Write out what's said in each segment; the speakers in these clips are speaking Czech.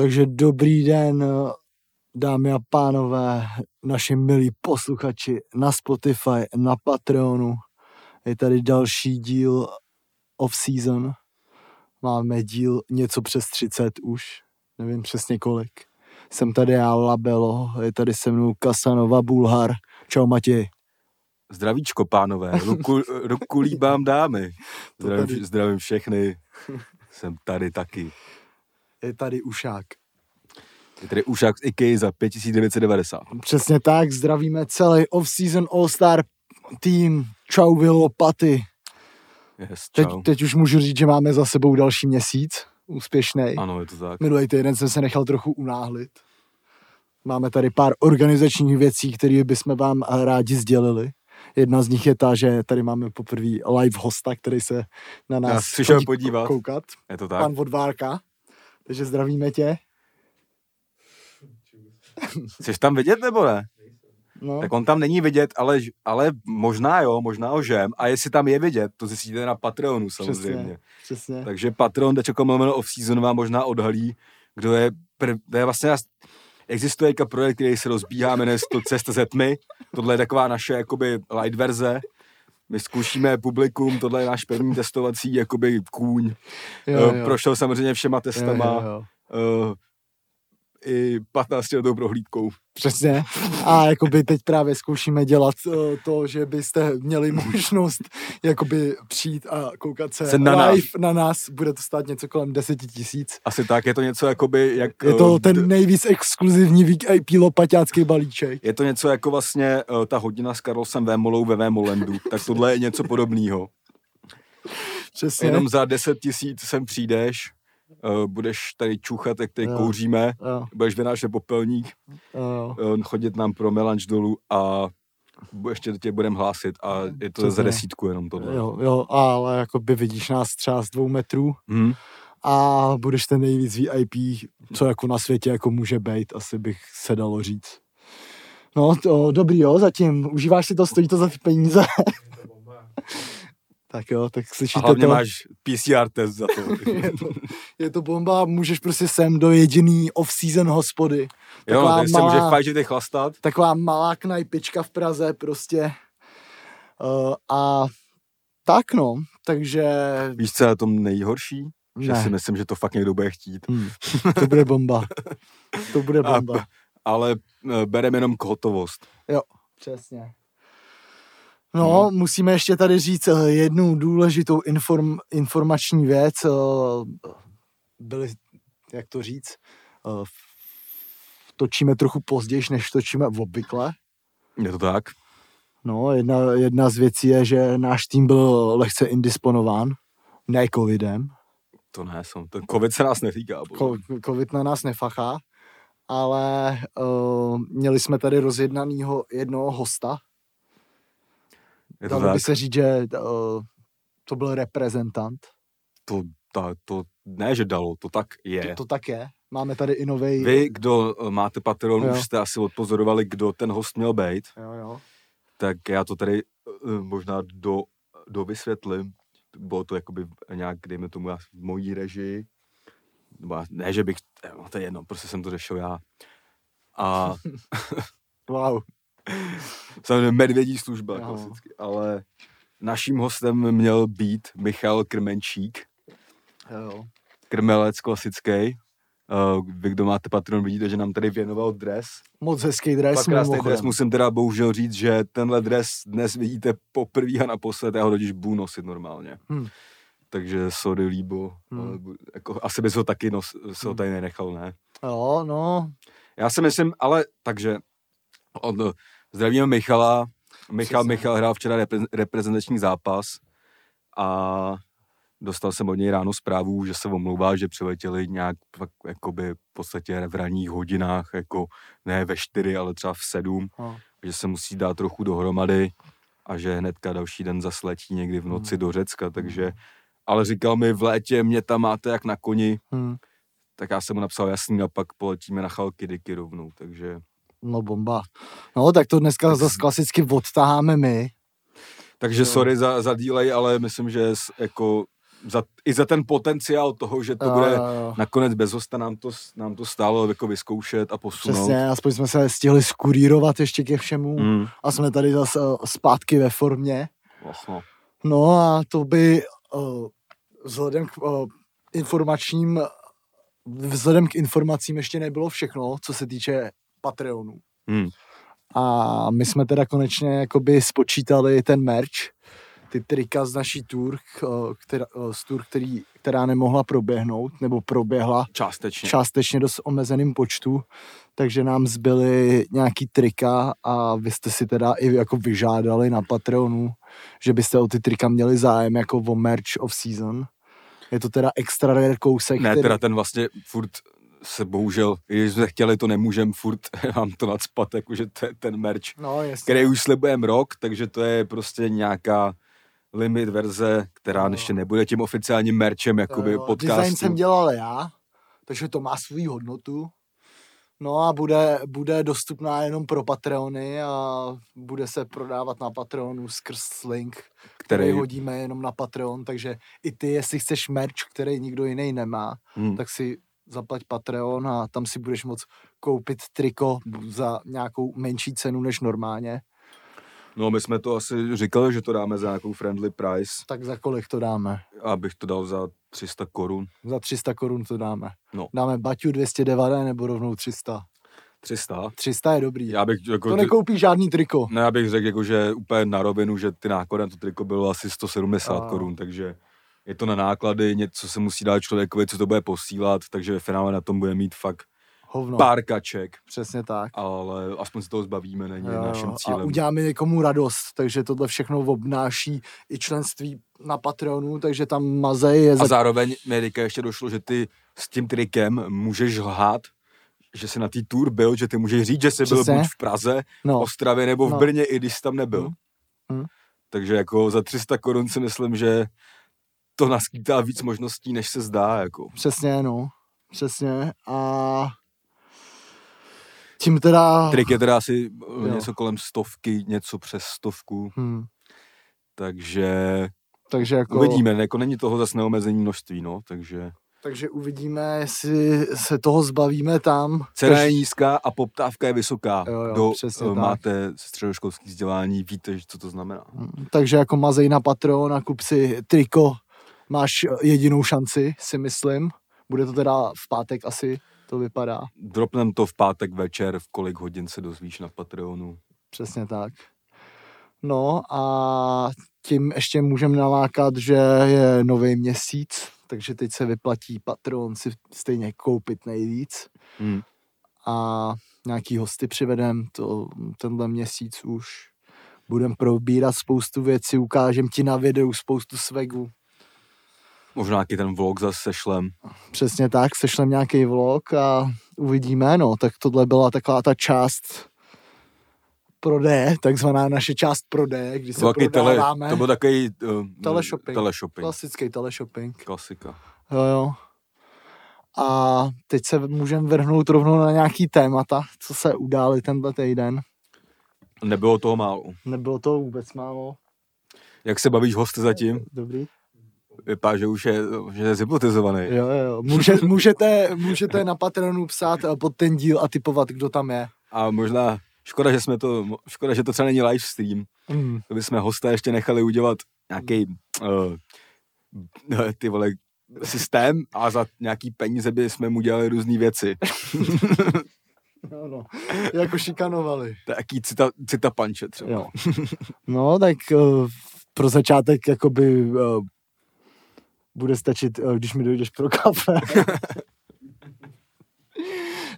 Takže dobrý den, dámy a pánové, naši milí posluchači na Spotify, na Patreonu. Je tady další díl off-season. Máme díl něco přes 30 už, nevím přesně kolik. Jsem tady já, Labelo, je tady se mnou Kasanova Bulhar. Čau Matěj. Zdravíčko, pánové, rukulíbám dámy. Zdravím všechny, jsem tady taky. Je tady Ušák. Je tady Ušák z IKEA za 5990. Přesně tak, zdravíme celý off-season all-star tým. Čau Vyhlopaty. Yes, teď už můžu říct, že máme za sebou další měsíc. Úspěšnej. Ano, je to tak. Minulý týden jsem se nechal trochu unáhlit. Máme tady pár organizačních věcí, které bychom vám rádi sdělili. Jedna z nich je ta, že tady máme poprvé live hosta, který se na nás přišel podívat. Koukat. Je to tak. Pan Vodvárka. Takže zdravíme tě. Chceš tam vidět, nebo ne? No. Tak on tam není vidět, ale možná jo, možná ho žem. A jestli tam je vidět, to zjistíte na Patreonu samozřejmě. Přesně. Takže Patreon.com/offseason vám možná odhalí, kdo je vlastně existuje projekt, který se rozbíhá, jmenuje to Cesta ze tmy. Tohle je taková naše jakoby light verze. My zkoušíme publikum, tohle je náš první testovací jakoby kůň. Jo. Prošel samozřejmě všema testama. Jo. I 15letou prohlídkou. Přesně. A jakoby teď právě zkoušíme dělat to, že byste měli možnost jakoby přijít a koukat se live na nás. Bude to stát něco kolem 10 000. Asi tak, je to něco jakoby jak... Je to ten nejvíc exkluzivní VIP lopaťácký balíček. Je to něco jako vlastně ta hodina s Karlosem Vémolou ve Vémolendu. Tak tohle je něco podobného. Přesně. Jenom za 10 000 sem přijdeš, budeš tady čuchat, jak tady kouříme, budeš vynášet popelník, chodit nám pro melanč dolů a ještě tě budeme hlásit a je to za 10 jenom tohle. Jo, ale jakoby vidíš nás třeba z 2 metrů a budeš ten nejvíc VIP, co jako na světě jako může být, asi bych se dalo říct. No, to dobrý jo, zatím, užíváš si to, stojí to za ty peníze. Tak jo, tak slyšíte to. Hlavně máš PCR test za to. je to bomba, můžeš prostě sem do jediný off-season hospody. Taková jo, malá, se může fajt, že teď chlastat. Taková malá knajpička v Praze prostě. A tak no, takže... Víš, co je na tom nejhorší? Ne. Že si myslím, že to fakt někdo bude chtít. To bude bomba. Ale bereme jenom k hotovost. Jo, přesně. No, musíme ještě tady říct jednu důležitou informační věc. Byli, jak to říct, točíme trochu později, než točíme obvykle. Je to tak? No, jedna z věcí je, že náš tým byl lehce indisponován, ne covidem. To ne, ten covid se nás netýká. Covid na nás nefachá, ale měli jsme tady rozjednanýho jednoho hosta. Dalo by se říct, že to byl reprezentant. To ne, že dalo, to tak je. To tak je. Máme tady i novej... Vy, kdo máte Patreon, už jste asi odpozorovali, kdo ten host měl být. Jo. Tak já to tady možná dovysvětlím. Bylo to jakoby nějak, dejme tomu, já v mojí režii. Ne, že bych... To je jedno, prostě jsem to řešil já. A... Wow. Samozřejmě medvědí služba klasicky, ale naším hostem měl být Michal Krmenčík, krmelec klasický. Vy, kdo máte Patreon, vidíte, že nám tady věnoval dres. Moc hezký dres. Krásný dres, musím teda bohužel říct, že tenhle dres dnes vidíte poprvé a naposled, já ho totiž budu nosit normálně. Takže sorry, Líbo, jako, asi bys ho taky se ho tady nenechal, ne? Jo, no. Já si myslím, ale takže... Zdravíme Michala. Michal hrál včera reprezentační zápas a dostal jsem od něj ráno zprávu, že se omlouvá, že přiletěli nějak jakoby v podstatě v ranních hodinách, jako ne ve 4, ale třeba v 7, že se musí dát trochu dohromady a že hnedka další den zas letí někdy v noci do Řecka, takže, ale říkal mi v létě mě tam máte jak na koni, tak já jsem mu napsal jasný a pak poletíme na Chalkidiky rovnou, takže... No bomba. No tak to dneska zase klasicky odtaháme my. Takže sorry za delay, ale myslím, že jako i za ten potenciál toho, že to bude nakonec bezosta, nám to stálo jako vyzkoušet a posunout. Přesně, aspoň jsme se stihli skurírovat ještě ke všemu a jsme tady zase zpátky ve formě. Vlastně. No a to by vzhledem k informacím ještě nebylo všechno, co se týče Patreonu. A my jsme teda konečně jakoby spočítali ten merch, ty trika z naší tour, která nemohla proběhnout, nebo proběhla částečně dost omezeným počtu, takže nám zbyly nějaký trika a vy jste si teda i jako vyžádali na Patreonu, že byste o ty trika měli zájem jako o merch of season. Je to teda extra rare kousek. Ne, teda ten vlastně furt se bohužel, když jsme chtěli, to nemůžem furt vám to nadspat, jakože to je ten merch, který už slibujeme rok, takže to je prostě nějaká limit verze, která ještě nebude tím oficiálním merchem, jakoby podcastu. Design jsem dělal já, takže to má svou hodnotu. No a bude dostupná jenom pro Patreony a bude se prodávat na Patreonu skrz link, který hodíme jenom na Patreon, takže i ty, jestli chceš merch, který nikdo jiný nemá, tak si zaplať Patreon a tam si budeš moct koupit triko za nějakou menší cenu než normálně. No, my jsme to asi říkali, že to dáme za nějakou friendly price. Tak za kolik to dáme? Abych to dal za 300 korun. Za 300 korun to dáme. No. Dáme baťu 290 nebo rovnou 300? 300? 300 je dobrý. Já bych, jako, to nekoupí žádný triko. Ne, já bych řekl, jako, že úplně na rovinu, že ty náklady na to triko bylo asi 170 korun, takže je to na náklady, něco se musí dát člověkovi, co to bude posílat, takže ve finále na tom bude mít fakt hovno. Pár kaček. Přesně tak. Ale aspoň se toho zbavíme, není naším cílem. A uděláme někomu radost, takže tohle všechno obnáší i členství na Patreonu, takže tam mazej je... A zároveň mi říká, ještě došlo, že ty s tím trikem můžeš lhát, že jsi na té tour byl, že ty můžeš říct, že jsi byl buď v Praze, Ostravě nebo v Brně, i když jsi tam nebyl. Takže jako za 300 korun si myslím, že to naskýtá víc možností, než se zdá, jako. Přesně, no. Přesně. A tím teda... Trik je teda asi něco kolem 100, něco přes 100. Takže jako... Uvidíme, jako není toho zase neomezení množství, no, takže... Takže uvidíme, jestli se toho zbavíme tam. Cena je nízká a poptávka je vysoká. Kdo máte středoškolské vzdělání, víte, co to znamená. Takže jako mazej na Patreon a kup si triko. Máš jedinou šanci, si myslím. Bude to teda v pátek asi, to vypadá. Dropnem to v pátek večer, v kolik hodin se dozvíš na Patreonu. Přesně tak. No a tím ještě můžeme nalákat, že je nový měsíc, takže teď se vyplatí Patreon si stejně koupit nejvíc. A nějaký hosty přivedem, tenhle měsíc už budeme probírat spoustu věcí, ukážem ti na videu spoustu swagu. Možná nějaký ten vlog zase sešlem. Přesně tak, sešlem nějaký vlog a uvidíme, no. Tak tohle byla taková ta část prodeje, takzvaná naše část prodeje, kdy se prodáváme. To byl takový... teleshopping. Klasický teleshopping. Klasika. Jo. A teď se můžeme vrhnout rovnou na nějaký témata, co se udály tenhle týden. Nebylo toho málo. Nebylo toho vůbec málo. Jak se bavíš hosty zatím? Dobrý. Vypadá, že už je zhypnotizovaný. Jo. Můžete na Patreonu psát pod ten díl a typovat, kdo tam je. A možná, škoda, že to třeba není live stream. To bychom hosta ještě nechali udělat nějaký ty vole systém a za nějaký peníze bychom mu dělali různý věci. No, jako šikanovali. Taký cita panče třeba. Jo. No, tak pro začátek jakoby... bude stačit, když mi dojdeš pro kafe.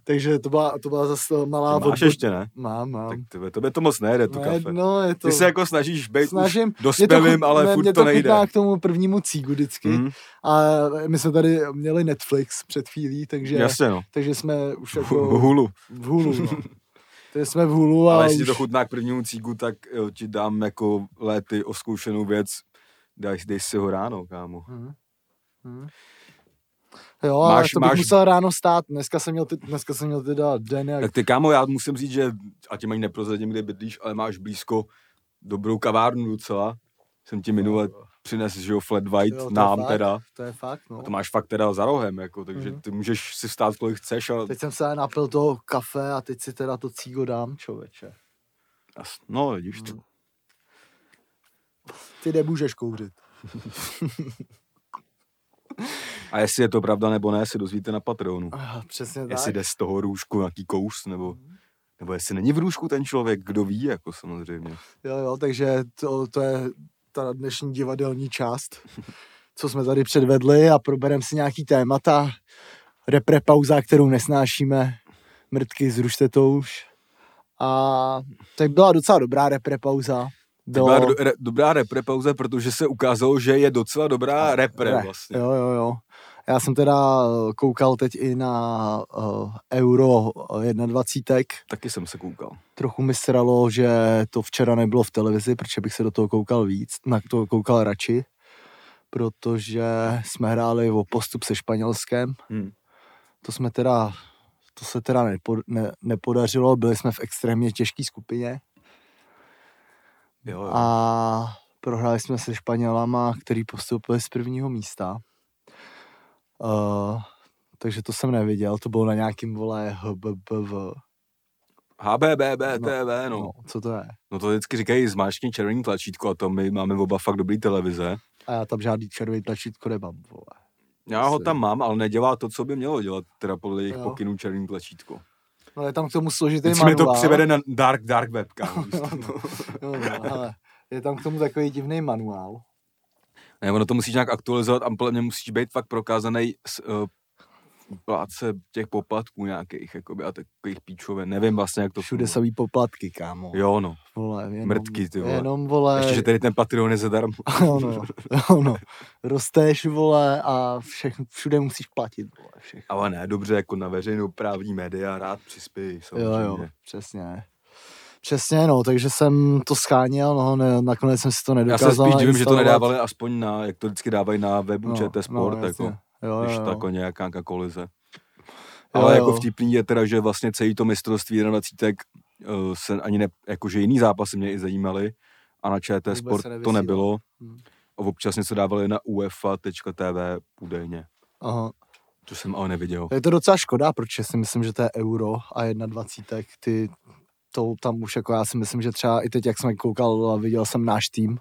Takže to byla zase malá... Máš ještě, ne? Mám. Tak tebe to moc nejede, to kafe. No, je to... Ty se jako snažíš být dospělým, ale furt to nejde. Mě to chutná k tomu prvnímu cígu vždycky. A my jsme tady měli Netflix před chvílí, takže... Jasně, no. Takže jsme už jako... V Hulu, no. Teď jsme v Hulu a... Ale jestli to chutná k prvnímu cígu, tak ti dám jako léty oskoušenou věc. Dej si ho ráno, kámo. Jo, ale to bych musel ráno stát. Dneska jsem měl teda den jak... Tak ty, kámo, já musím říct, že, a tím ani neprozradím, kde bydlíš, ale máš blízko dobrou kavárnu docela. Jsem ti minule přines, že jo, flat white, jo, nám fakt, teda. To je fakt, no. A to máš fakt teda za rohem, jako, takže ty můžeš si vstát, kolik chceš. Ale... Teď jsem se napil toho kafe a teď si teda to cígo dám, člověče. No, vidíš to. Ty nemůžeš kouřit. A jestli je to pravda nebo ne, se dozvíte na Patreonu. Přesně tak. Jestli jde z toho růžku nějaký kous, nebo jestli není v růžku ten člověk, kdo ví, jako samozřejmě. Jo, takže to je ta dnešní divadelní část, co jsme tady předvedli a probereme si nějaký témata. Repre pauza, kterou nesnášíme. Mrtky, zrušte to už. A tak byla docela dobrá repre pauza. Byla dobrá repre pauza, protože se ukázalo, že je docela dobrá repre vlastně. Jo. Já jsem teda koukal teď i na Euro 21. Taky jsem se koukal. Trochu mi sralo, že to včera nebylo v televizi, protože bych se do toho koukal víc, na to koukal radši, protože jsme hráli o postup se Španělskem. To se teda nepodařilo, byli jsme v extrémně těžké skupině. Jo. A prohráli jsme se Španělama, který postoupili z prvního místa. Takže to jsem neviděl, to bylo na nějakým, vole, HBBTV, no. Co to je? No to vždycky říkají, zmáčkni červený tlačítko, a to my máme oba fakt dobrý televize. A já tam žádný červený tlačítko nemám, vole. Já ho tam mám, ale nedělá to, co by mělo dělat, teda podle jejich pokynů červený tlačítko. No je tam k tomu složitý manuál. Teď mi to přivede na dark webka. No, je tam k tomu takový divný manuál. Ne, ono to musíš nějak aktualizovat a podle mě musíš být fakt prokázaný z plátce těch poplatků nějakých, jakoby, a takových píčově, nevím vlastně, jak to... Všude samý poplatky, kámo. Jo, no. Vole, jenom, mrtky, ty vole. Jenom, vole... Ještě, že tady ten Patreon je zadarmo. Ano. Rosteš, vole, a všude musíš platit, vole, všechno. Ale ne, dobře, jako na veřejnou právní média rád přispějí, samozřejmě. Jo, přesně. Přesně, no, takže jsem to scháněl, nakonec jsem si to nedokázal. Já se spíš divím, že to nedávali aspoň na, jak to vždycky dávají na webu, ČT Sport, jako, když tako nějaká kolize. Ale jako vtipný je teda, že vlastně celý to mistrovství 21 se ani ne, jakože jiný zápasy mě i zajímaly a na ČT Sport to nebylo. A občas něco dávali na uefa.tv údajně. Aha. To jsem ale neviděl. Je to docela škoda, protože si myslím, že to je Euro a 21, to tam už jako já si myslím, že třeba i teď, jak jsem koukal a viděl jsem náš tým,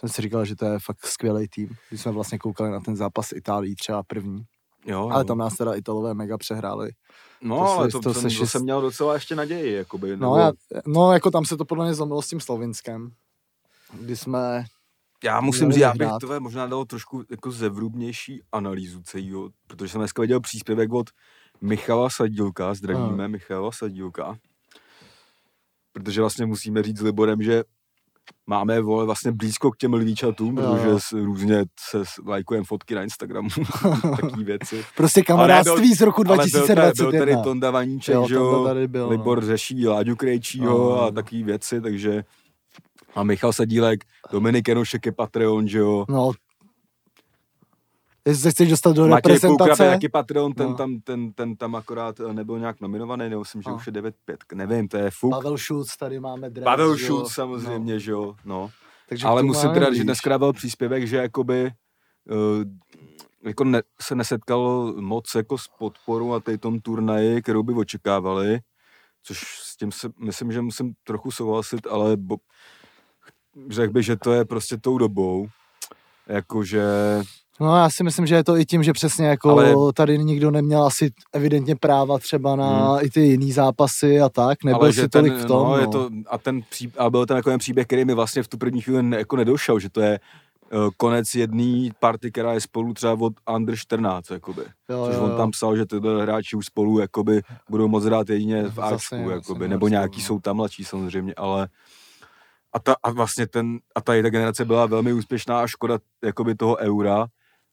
jsem si říkal, že to je fakt skvělý tým. Když jsme vlastně koukali na ten zápas Itálii třeba první. Jo. Ale tam nás teda Italové mega přehráli. No, to ale jsem měl docela ještě naději. Jakoby, nebo... no, jako tam se to podle mě zlomilo s tím Slovinskem, kdy jsme... Já musím říct, já bych to možná dal trošku jako zevrubnější analýzu celého, protože jsem dneska viděl příspěvek od Michala Sadílka, zdravíme Michala Sadílka. Protože vlastně musíme říct s Liborem, že máme, vole, vlastně blízko k těm lvíčatům, protože různě se lajkujeme fotky na Instagramu, takové věci. Prostě kamarádství z roku 2021. Ale byl tady Tonda Vaníček, že jo, Libor řeší Láďu Krejčího a takové věci, takže a Michal Sadílek, Dominik Jenošek je Patreon, že jo. No. Jestli se chceš dostat do Matěj reprezentace. Pouk, jaký Patreon, ten tam akorát nebyl nějak nominovaný, myslím, že už je 9-5, nevím, to je fuk. Pavel Šuc, tady máme dres. Pavel Šulc samozřejmě, že jo, no. Takže ale musím teda, že dneska dával příspěvek, že jakoby jako se nesetkalo moc jako s podporou na tom turnaji, kterou by očekávali, což s tím se, myslím, že musím trochu souhlasit, ale řekl bych, že to je prostě tou dobou, jakože... No já si myslím, že je to i tím, že přesně jako tady nikdo neměl asi evidentně práva třeba na i ty jiný zápasy a tak, nebyl si tolik v tom. No, je to, a byl ten jako ten příběh, který mi vlastně v tu první chvíli jako nedošel, že to je konec jedný party, která je spolu třeba od Under 14, jakoby. Jo. On tam psal, že tyhle hráči už spolu jakoby budou moc hrát jedině v Ačku, jakoby, nebo nějaký jsou tam mladší samozřejmě, ale... A ta generace byla velmi úspěšná a škoda jakoby toho Eura,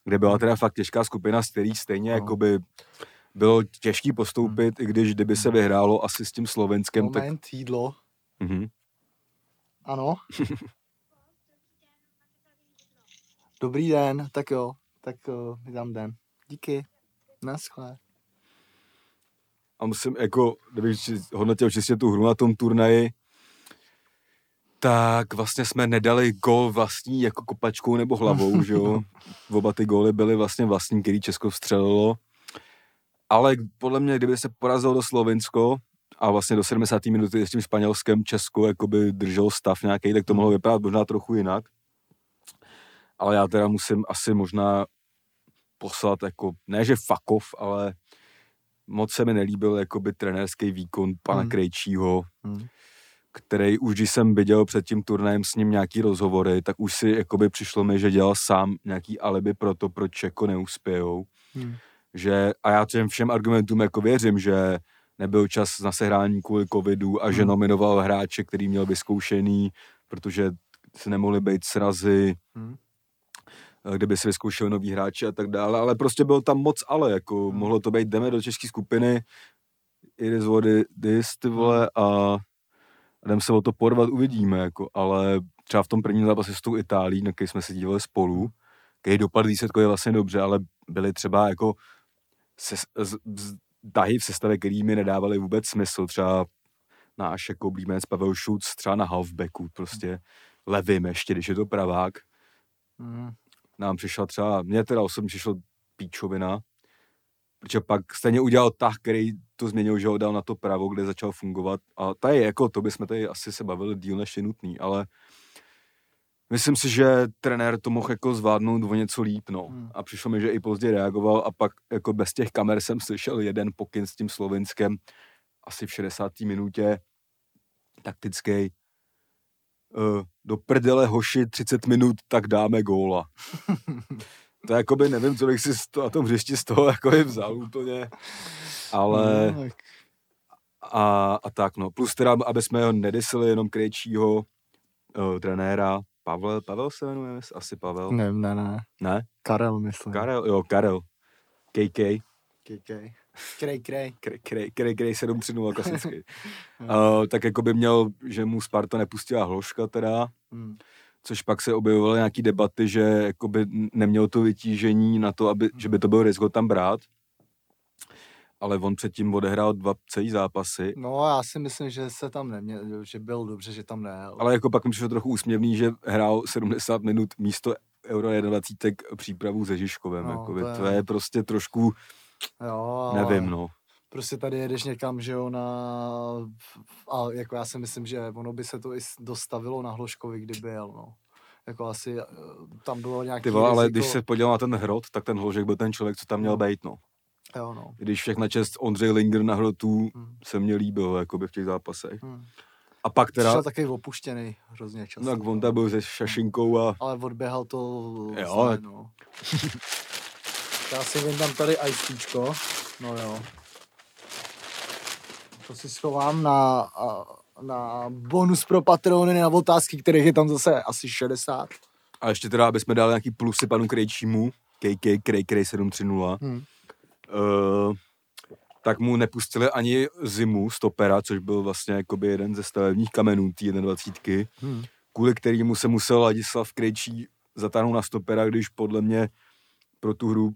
kde byla teda fakt těžká skupina, z kterých stejně jakoby bylo těžký postoupit, i když kdyby se vyhrálo asi s tím Slovenskem. Moment, tak... jídlo. Mm-hmm. Ano. Dobrý den, tak jo, tak mi dám den. Díky, naschle. A musím, jako, kdybych hodnotil čistě tu hru na tom turnaji, tak vlastně jsme nedali gól vlastní jako kopačkou nebo hlavou, že jo. Oba ty góly byly vlastně vlastní, který Česko vstřelilo. Ale podle mě, kdyby se porazilo do Slovinsko a vlastně do 70. minuty s tím Španělskem Česko jakoby drželo stav nějaký, tak to mohlo vypadat možná trochu jinak. Ale já teda musím asi možná poslat jako, ne že fuck off, ale moc se mi nelíbil jakoby trenérský výkon pana Krejčího, který už když jsem viděl před tím turnajem s ním nějaký rozhovory, tak už si jakoby přišlo mi, že dělal sám nějaký alibi pro to, proč jako neuspějou. Že, a já těm všem argumentům jako věřím, že nebyl čas na sehrání kvůli covidu a že nominoval hráče, který měl vyzkoušený, protože se nemohli být srazy, kdyby se vyzkoušeli nový hráči a tak dále, ale prostě bylo tam moc ale, jako mohlo to být, jdeme do české skupiny, it is what it is, ty vole, a jdeme se o to porvat, uvidíme, jako, ale třeba v tom prvním zápase s tou Itálií, na který jsme se dívali spolu, který dopad výsledku je vlastně dobře, ale byly třeba jako tahy v sestavě, který mi nedávaly vůbec smysl, třeba náš jako oblíbenec Pavel Šuc, třeba na halfbacku, prostě levým ještě, když je to pravák. Nám přišla třeba, mně teda osobně přišla píčovina, protože pak stejně udělal tah, který to změnil, že ho dal na to pravo, kde začal fungovat a tady jako to bychom tady asi se bavili díl než je nutný, ale myslím si, že trenér to mohl jako zvládnout o něco líp, no. A přišlo mi, že i pozdě reagoval a pak jako bez těch kamer jsem slyšel jeden pokyn s tím Slovinskem asi v 60. minutě taktický. Do prdele hoši 30 minut, tak dáme góla. To jakoby nevím, co bych si na tom hřišti z toho jakoby vzal úplně, ale a tak no. Plus teda, aby jsme ho nedysili jenom Krejčího trenéra, Pavel se jmenuje, asi Pavel. Ne? Karel myslím. Karel. KK. Krej 7-3-0 klasicky. Tak jako by měl, že mu Sparta nepustila Hloška teda, což pak se objevovaly nějaký debaty, že jako by neměl to vytížení na to, aby, že by to byl risk ho tam brát, ale on předtím odehrál dva celý zápasy. No já si myslím, že se tam neměl, že byl dobře, že tam nejel. Ale jako pak mi přišlo trochu úsměvný, že hrál 70 minut místo Euro 21 přípravu se Žižkovem. No, jakoby, to je prostě trošku... Jo, nevím, no. Prostě tady jedeš někam, že jo, a jako já si myslím, že ono by se to i dostavilo na Hloškovi, kdyby jel, no. Jako asi tam bylo nějaký riziko. Ale když se podíval na ten Hrot, tak ten Hložek byl ten člověk, co tam měl být, no. Jo, no. Když všechna čest Ondřej Lindr na Hrotu se mě líbil, jakoby v těch zápasech. A pak teda... Přišel takový opuštěný hrozně často. Tak on tam byl se Šašinkou a... Ale odběhal to... Jo, zle, no. Já si vyndám tady ICčko, no jo. To si schovám na bonus pro patrony, na otázky, kterých je tam zase asi 60. A ještě teda, abychom dali nějaký plusy panu Krejčímu, KK, Krejkrej 730, tak mu nepustili ani Zimu stopera, což byl vlastně jakoby jeden ze stavebních kamenů té 21, kvůli kterému se musel Ladislav Krejčí zatáhnout na stopera, když podle mě pro tu hru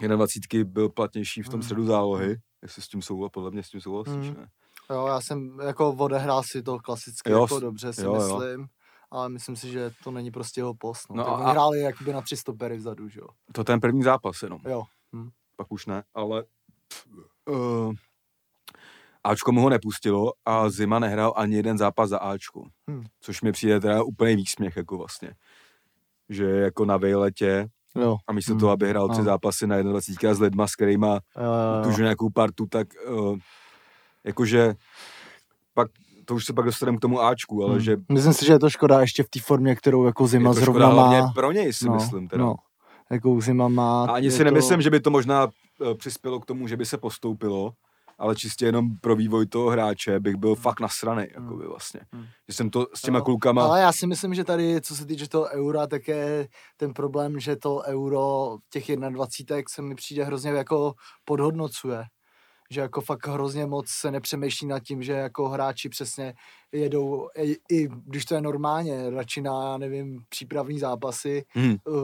21 byl platnější v tom středu zálohy, jestli s tím souhlasíš, podle mě s tím souhlasíš, ne? Jo, já jsem jako odehrál si to klasicky, jo, jako dobře si myslím, ale myslím si, že to není prostě jeho post, no tak hráli jakoby na 3 stopery vzadu, že jo? To ten první zápas jenom. Jo. Pak už ne, ale Ačko mu ho nepustilo a Zima nehrál ani jeden zápas za Ačko, což mi přijde teda úplný výsměch jako vlastně, že jako na vejletě. Jo. A místo toho, aby hrál 3 zápasy na 21 s lidma, s kterýma tužil nějakou partu, tak jakože pak, to už se pak dostaneme k tomu Ačku, ale že... Myslím si, že je to škoda ještě v té formě, kterou jako Zima zrovna má. Je to škoda hlavně pro něj, si myslím teda. No. Jako Zima má... A ani si nemyslím, že by to možná přispělo k tomu, že by se postoupilo, ale čistě jenom pro vývoj toho hráče bych byl fakt nasranej, jakoby vlastně. Že jsem to s těma klukama... Ale já si myslím, že tady, co se týče toho eura, tak je ten problém, že to euro těch 21 se mi přijde hrozně jako podhodnocuje. Že jako fakt hrozně moc se nepřemýšlí nad tím, že jako hráči přesně jedou, i když to je normálně, radši na, já nevím, přípravní zápasy,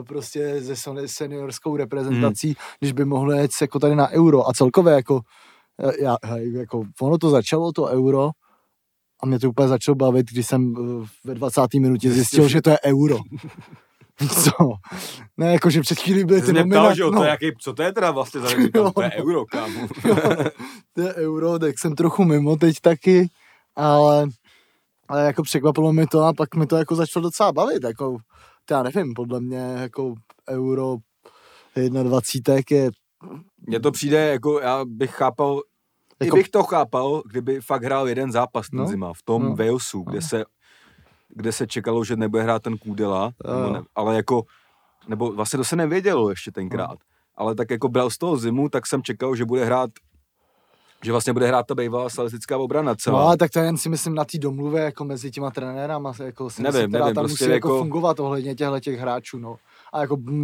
prostě se seniorskou reprezentací, když by mohli jet jako tady na euro a celkově jako ono to začalo, to euro, A mě to úplně začalo bavit, když jsem ve 20. minutě zjistil, že to je euro. Co? Ne, jakože před chvílí byly ty momenty. No. Co to je teda vlastně za říkám, to je euro, kámo. To je euro, tak jsem trochu mimo teď taky, ale jako překvapilo mi to a pak mi to jako začalo docela bavit, jako, já nevím, podle mě jako euro 21 je... Mně to přijde, jako já bych chápal, jako... i bych to chápal, kdyby fakt hrál jeden zápas ten Zima, v tom Walesu, kde se čekalo, že nebude hrát ten Kůdela, nebo vlastně to se nevědělo ještě tenkrát, ale tak jako bral z toho Zimu, tak jsem čekal, že bude hrát, že vlastně bude hrát ta bývalá salestická obrana celá. No, ale tak to jen si myslím na té domluvě jako mezi těma trenérama, jako si nevím, myslím, tam prostě musí jako fungovat ohledně těchto hráčů, no. A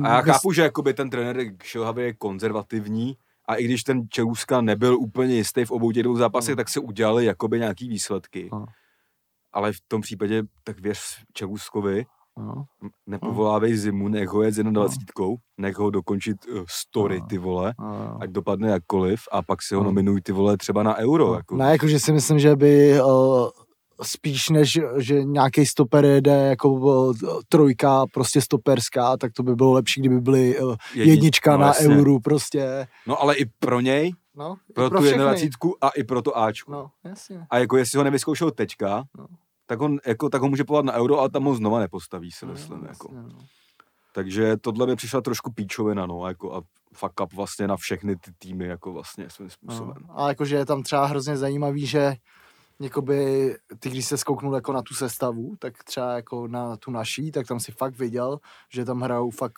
já chápu, že jakoby ten trenér Šilhavý je konzervativní a i když ten Čelůzka nebyl úplně jistý v obou těch dvou zápasech, tak se udělali jakoby nějaký výsledky. Ale v tom případě, tak věř Čelůzkovi, nepovolávej Zimu, nech ho jet s 21, nech ho dokončit story, ty vole, ať dopadne jakkoliv a pak si ho nominuj, ty vole, třeba na euro. Jako. Ne, jakože si myslím, že by spíš než, že nějaký stoper jede jako trojka, prostě stoperská, tak to by bylo lepší, kdyby byly jednička na euro, prostě. No ale i pro něj, no, pro tu 21 a i pro to Ačku. No, jasně. A jako jestli ho nevyzkoušel teďka, tak ho může povolat na euro, ale tam ho znova nepostaví, se myslím. No, jako. Takže tohle mi přišla trošku píčovina, no, jako a fuck up vlastně na všechny ty týmy, jako vlastně svým způsobem. No. A jakože je tam třeba hrozně zajímavý, že jakoby, ty když se skouknul jako na tu sestavu, tak třeba jako na tu naší, tak tam si fakt viděl, že tam hrajou fakt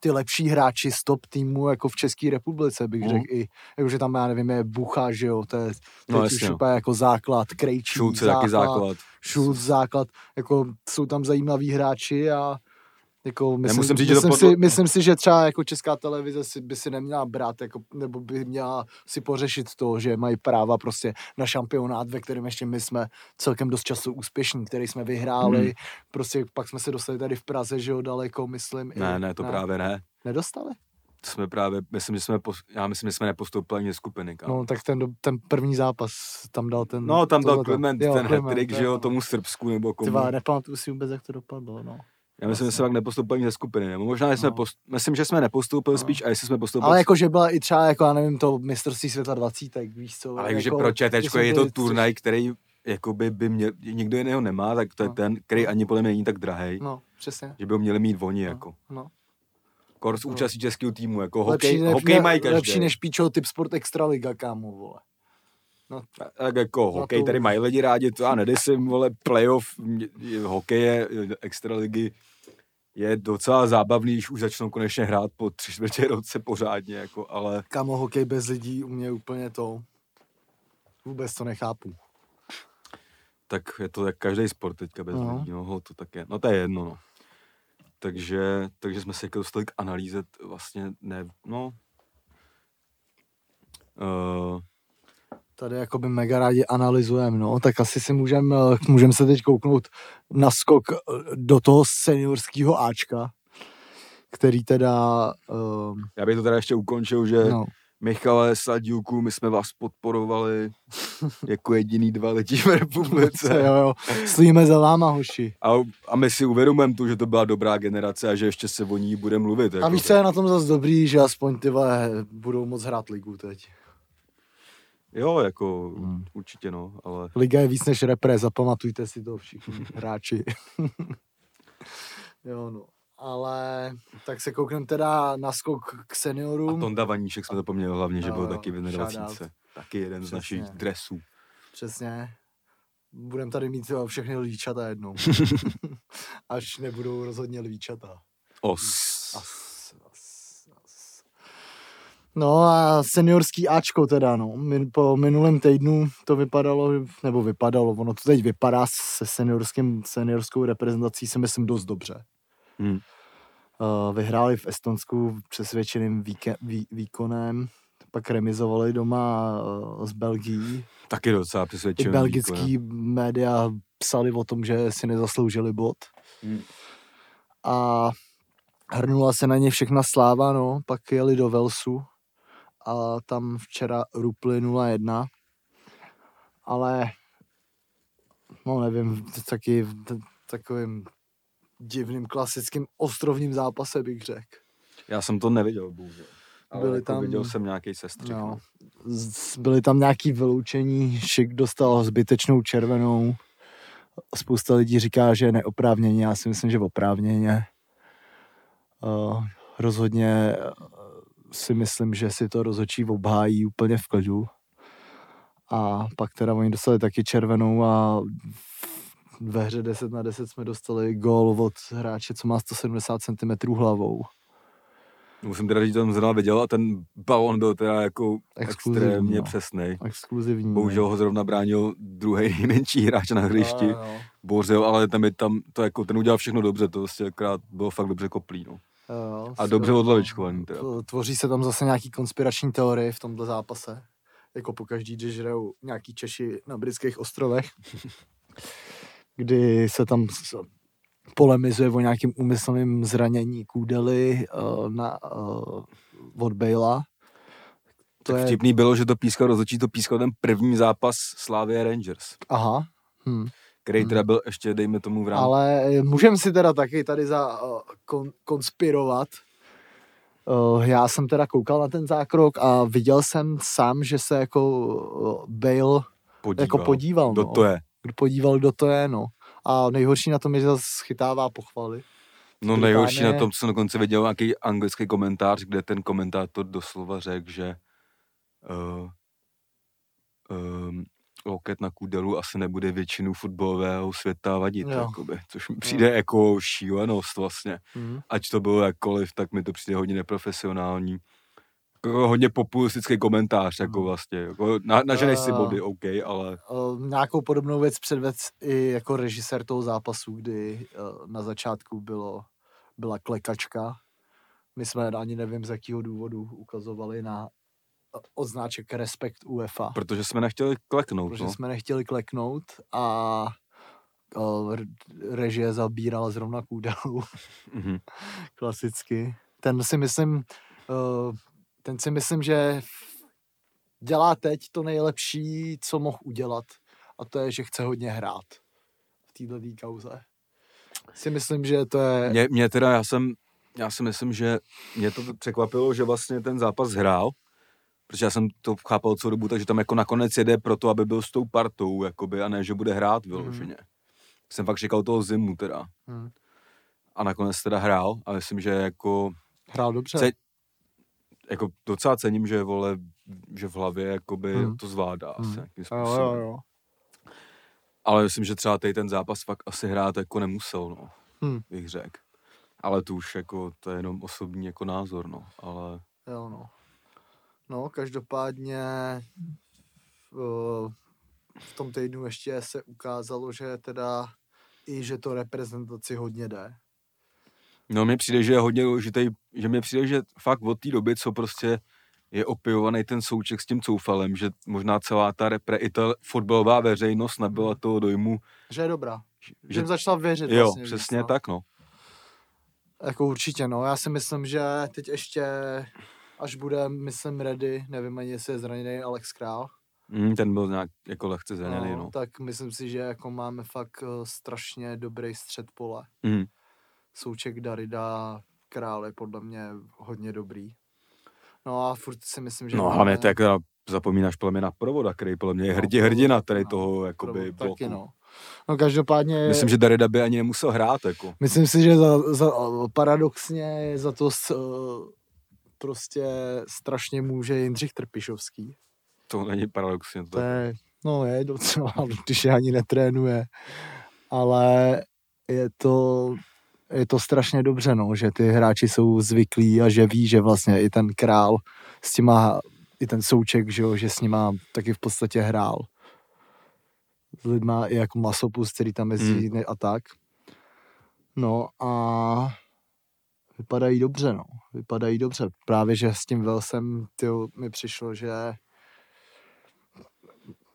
ty lepší hráči z top týmu jako v České republice, bych řekl i, jakože tam, já nevím, je Bucha, že jo, to je šupa jako základ, Krejčí, Šulc základ, Šulc základ, jako jsou tam zajímaví hráči a jako myslím si, že třeba jako Česká televize by si neměla brát, jako, nebo by měla si pořešit to, že mají práva prostě na šampionát, ve kterém ještě my jsme celkem dost času úspěšní, který jsme vyhráli, prostě pak jsme se dostali tady v Praze, že jo, daleko, myslím. Právě ne. Nedostali? Myslím, že jsme nepostoupili ani skupiny. Kam. No, tak ten první zápas tam dal ten... No, tam dal Clement, ten hat-trick, že jo, tomu Srbsku nebo komu. Tyvá, nepamatuju si vůbec, jak to dopadlo, no. Já myslím, že jsme pak nepostoupili ze skupiny, nebo možná, že jsme nepostoupili spíš, a jestli jsme postoupili... Ale jakože byla i třeba, jako já nevím, to mistrovství světa 20, tak víš co... Ale jakože pro ČTčko je to turnaj, který jakoby by měl, nikdo jiného nemá, tak to je ten, který ani podle mě není tak drahej. No, přesně. Že by ho měli mít oni, jako. Kors účastí českého týmu, jako hokej mají každý. Lepší než píčo typ sport extraliga, kámo, vole. No, tak jako hokej, tady mají lidi rádi, to já nedysím, vole, playoff, hokeje, extraligy je docela zábavný, když už začnou konečně hrát po 3/4 roce pořádně, jako, ale... Kamo, hokej bez lidí u mě úplně to, vůbec to nechápu. Tak je to tak každý sport teďka bez lidí, no, to tak je, no to je jedno, no. Takže jsme se dostali k analýze, vlastně ne, no... Tady jakoby mega rádi analyzujeme, no, tak asi si můžeme se teď kouknout na skok do toho seniorského Ačka, který teda... Já bych to teda ještě ukončil, že Michale Sadílku, my jsme vás podporovali jako jediný dva lidi v republice. Jo. Stojíme za váma, hoši. A my si uvědomujeme tu, že to byla dobrá generace a že ještě se o ní bude mluvit. Jako a víš, co je na tom zase dobrý, že aspoň ty budou moc hrát ligu teď. Jo, jako určitě, no, ale... Liga je víc než repre, zapamatujte si to všichni hráči. Jo, no, ale tak se koukneme teda na skok k seniorům. A Tonda Vaníček jsme zapomněli hlavně, že byl taky v 20. Taky jeden z našich dresů. Přesně. Budeme tady mít všechny líčata jednou. Až nebudou rozhodně líčata. No a seniorský Ačko teda, no. Po minulém týdnu to vypadalo, ono to teď vypadá se seniorskou reprezentací, si myslím, dost dobře. Vyhráli v Estonsku přesvědčeným výkonem, pak remizovali doma s Belgií. Taky docela přesvědčený výkonem. Belgický média psali o tom, že si nezasloužili bod. A hrnula se na ně všechna sláva, no. Pak jeli do Walesu. A tam včera rupli 0-1, ale no nevím, taky takovým divným klasickým ostrovním zápase bych řekl. Já jsem to neviděl, bohužel. Ale jako tam, viděl jsem nějaký sestřih. No, byly tam nějaký vyloučení, Šik dostal zbytečnou červenou. Spousta lidí říká, že neoprávněně, já si myslím, že oprávněně. Rozhodně si myslím, že si to rozhodčí obhájí úplně v klidu. A pak teda oni dostali taky červenou a ve hře 10-10 jsme dostali gól od hráče, co má 170 cm hlavou. Musím teda říct, že jsem zrovna viděl a ten balon byl teda jako extrémně no. Přesnej. Exkluzivní. Bohužel ho zrovna bránil druhý nejmenší hráč na hřišti. No. Bořil, ale tam to jako, ten udělal všechno dobře, to vlastně akorát bylo fakt dobře koplý. No. Jo, a dobře odlavičkovaný. Tvoří se tam zase nějaký konspirační teorie v tomhle zápase. Jako pokaždý, když žerou nějaký Češi na britských ostrovech, kdy se tam polemizuje o nějakým úmyslným zranění kůdely od Balea. Tak vtipný bylo, že to pískal rozhodčí, to pískal ten první zápas Slavie Rangers. Aha. Který teda byl ještě, dejme tomu, v rámci. Ale můžeme si teda taky tady konspirovat. Já jsem teda koukal na ten zákrok a viděl jsem sám, že se jako Bale podíval. Kdo to je? Podíval, kdo to je, no. A nejhorší na tom je, že zase chytává pochvaly. No nejhorší na tom, co jsem dokonce viděl, nějaký anglický komentář, kde ten komentátor doslova řekl, že loket na kůdelu asi nebude většinu fotbalového světa vadit, jakoby, což mi přijde jako šílenost vlastně. Ať to bylo jakkoliv, tak mi to přijde hodně neprofesionální. Hodně populistický komentář, jako vlastně. Jako naženeš si body, OK, ale... Nějakou podobnou věc předvedl i jako režisér toho zápasu, kdy na začátku byla klekačka. My jsme ani nevím, z jakého důvodu ukazovali na odznáček Respekt UEFA. Protože jsme nechtěli kleknout. Protože jsme nechtěli kleknout a režie zabírala zrovna kůdalu. Klasicky. Ten si myslím, že dělá teď to nejlepší, co mohl udělat. A to je, že chce hodně hrát v této kauze. Si myslím, že to je... Mě teda, já si myslím, že mě to překvapilo, že vlastně ten zápas hrál, protože já jsem to chápal celou dobu, takže tam jako nakonec jede proto, aby byl s tou partou, jakoby, a ne, že bude hrát vyloženě. Jsem fakt čekal toho zimu teda. A nakonec teda hrál a myslím, že jako... Hrál dobře. Jako docela cením, že že v hlavě jakoby to zvládá asi nějakým způsobem. Jo. Ale myslím, že třeba tady ten zápas fakt asi hrát jako nemusel, no. Bych řekl. Ale to už jako, to je jenom osobní jako názor, no. Ale... Jo, no. No, každopádně v tom týdnu ještě se ukázalo, že teda i že to reprezentaci hodně jde. No, mně přijde, že je hodně důležitý, že mně přijde, že fakt od té doby, co prostě je opivovaný ten Souček s tím Coufalem, že možná celá ta repre i ta fotbalová veřejnost nabyla toho dojmu. Že je dobrá. Že jim začala věřit. Jo, vlastně, přesně tak, no. Jako určitě, no. Já si myslím, že teď ještě, až bude, myslím, ready, nevím ani, jestli je zraněný Alex Král. Ten byl nějak jako lehce zraněný, no. Tak myslím si, že jako máme fakt strašně dobrý střed pole. Souček, Darida, Král je podle mě hodně dobrý. No a furt si myslím, že... No hlavně to, jak zapomínáš podle mě na Provoda, který podle mě je hrdina tady toho jakoby bloku. No každopádně... Myslím, že Darida by ani nemusel hrát, jako. Myslím si, že paradoxně je za to prostě strašně může Jindřich Trpišovský. To není paradoxně. To je, no je docela, když je ani netrénuje. Ale je to strašně dobře, no, že ty hráči jsou zvyklí a že ví, že vlastně i ten Král s těma, i ten Souček, že s nima taky v podstatě hrál. S lidma i jako Masopus, který tam jezdí a tak. No a vypadají dobře, no. Vypadají dobře. Právě, že s tím Velsem mi přišlo, že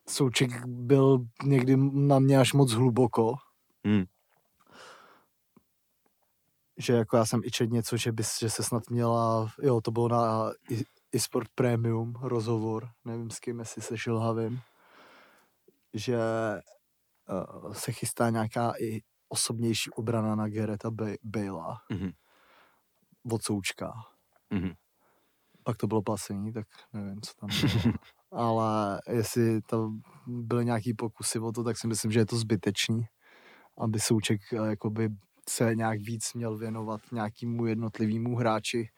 Souček byl někdy na mě až moc hluboko. Že jako já jsem i čet něco, že se snad měla, jo, to bylo na eSport Premium rozhovor, nevím s kým, jestli se Šilhavým, že se chystá nějaká i osobnější obrana na Garetha Balea od Součka. Mm-hmm. Pak to bylo pasení, tak nevím, co tam bylo. Ale jestli tam byly nějaký pokusy o to, tak si myslím, že je to zbytečný, aby Souček jakoby se nějak víc měl věnovat nějakému jednotlivému hráči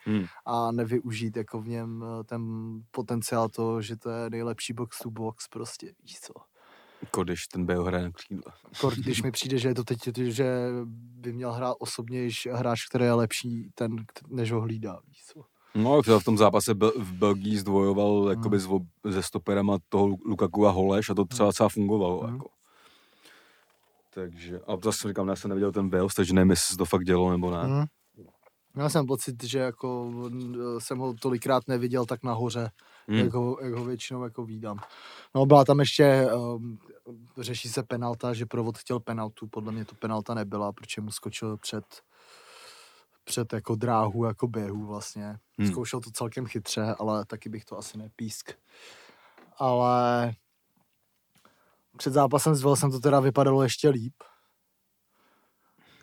a nevyužít jako v něm ten potenciál toho, že to je nejlepší box to box, prostě víš co. Když ten Bale hraje na křídla. Když mi přijde, že je to teď, že by měl hrát osobnější hráč, který je lepší, ten, než ho hlídá, víš co. No, v tom zápase v Belgii zdvojoval jakoby se stoperama toho Lukaku a Holeš a to třeba fungovalo. Jako. Takže, a zase říkám, já jsem neviděl ten Bale, takže nevím, jestli se to fakt dělo nebo ne. Já jsem pocit, že jako jsem ho tolikrát neviděl tak nahoře, jak ho většinou jako vídám. No byla tam ještě, řeší se penalta, že Provod chtěl penaltu, podle mě to penalta nebyla, protože mu skočil před jako dráhu, jako běhu vlastně. Zkoušel to celkem chytře, ale taky bych to asi nepísk. Ale před zápasem s Walesem to teda vypadalo ještě líp.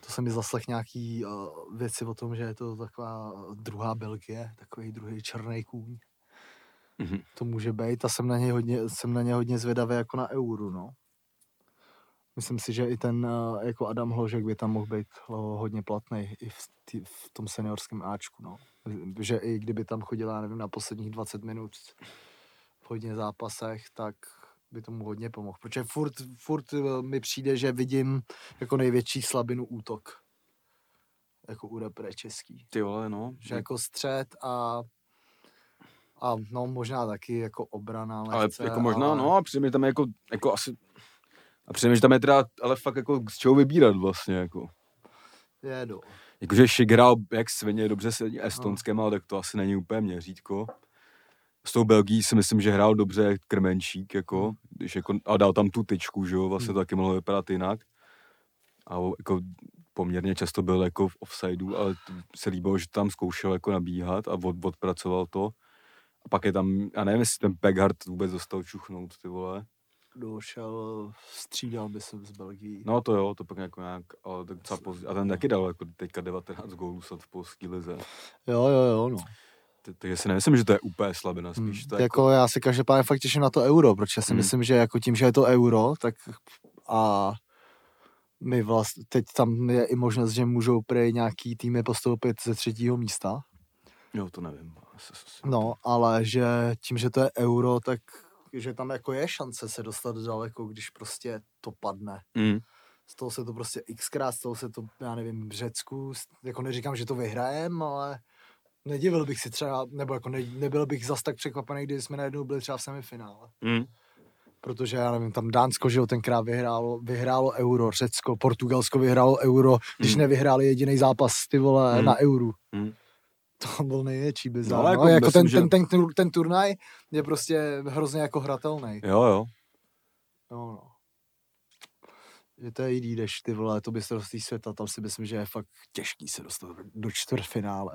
To jsem mi zaslech nějaký věci o tom, že je to taková druhá Belgie, takový druhý černý kůň. To může být a jsem na něj hodně zvědavý jako na euru, no. Myslím si, že i ten jako Adam Hložek by tam mohl být hodně platný i v tom seniorském Ačku, no. Že i kdyby tam chodila, nevím, na posledních 20 minut v hodně zápasech, tak by tomu hodně pomohl. Protože furt mi přijde, že vidím jako největší slabinu útok. Jako u repre český. Ty vole, no. Že jako střed a no možná taky jako obrana. Lehce, ale jako možná, ale... no a přijde mi tam jako asi... A přijde mi, že tam je teda, ale fakt jako z čeho vybírat vlastně, jako. Jedu. Jakože Šik hrál jak svině, dobře se estonském, ale tak to asi není úplně měřítko. S tou Belgií si myslím, že hrál dobře Krmenčík, jako, když jako, a dal tam tu tyčku, že jo, vlastně to taky mohlo vypadat jinak. A jako poměrně často byl jako v offsideu, ale se líbilo, že tam zkoušel jako nabíhat a odpracoval to. A pak je tam, já nevím, jestli ten Peghard vůbec dostal čuchnout, ty vole. Došel, střídal by se z Belgii. No to jo, to pak jako nějak, ale tak co pozdě, a ten taky dal jako teďka 19 gólů v polský lize. Jo, no. Takže si nemyslím, že to je úplně slabina, spíš to jako... Já se každopádně fakt těším na to euro, protože já si myslím, že jako tím, že je to euro, tak a my vlastně, teď tam je i možnost, že můžou prej nějaký týmy postoupit ze 3. místa. Jo, to nevím. No, ale že tím, že to je euro, tak že tam jako je šance se dostat daleko, když prostě to padne. Z toho se to prostě xkrát, z toho se to, já nevím, v Řecku, jako neříkám, že to vyhrajem, ale nedivil bych si třeba, nebo jako nebyl bych zas tak překvapený, když jsme najednou byli třeba v semifinále. Protože, já nevím, tam Dánsko, že jo, tenkrát vyhrálo euro, Řecko, Portugalsko vyhrálo euro, když nevyhráli jediný zápas, ty vole, na euru. To byl největší bizár. No, jako, no, jako myslím, ten turnaj je prostě hrozně jako hratelný. Jo. No. Že to je jiný, než ty vole, to by se dostal světa, tam si myslím, že je fakt těžký se dostat do čtvrtfinále.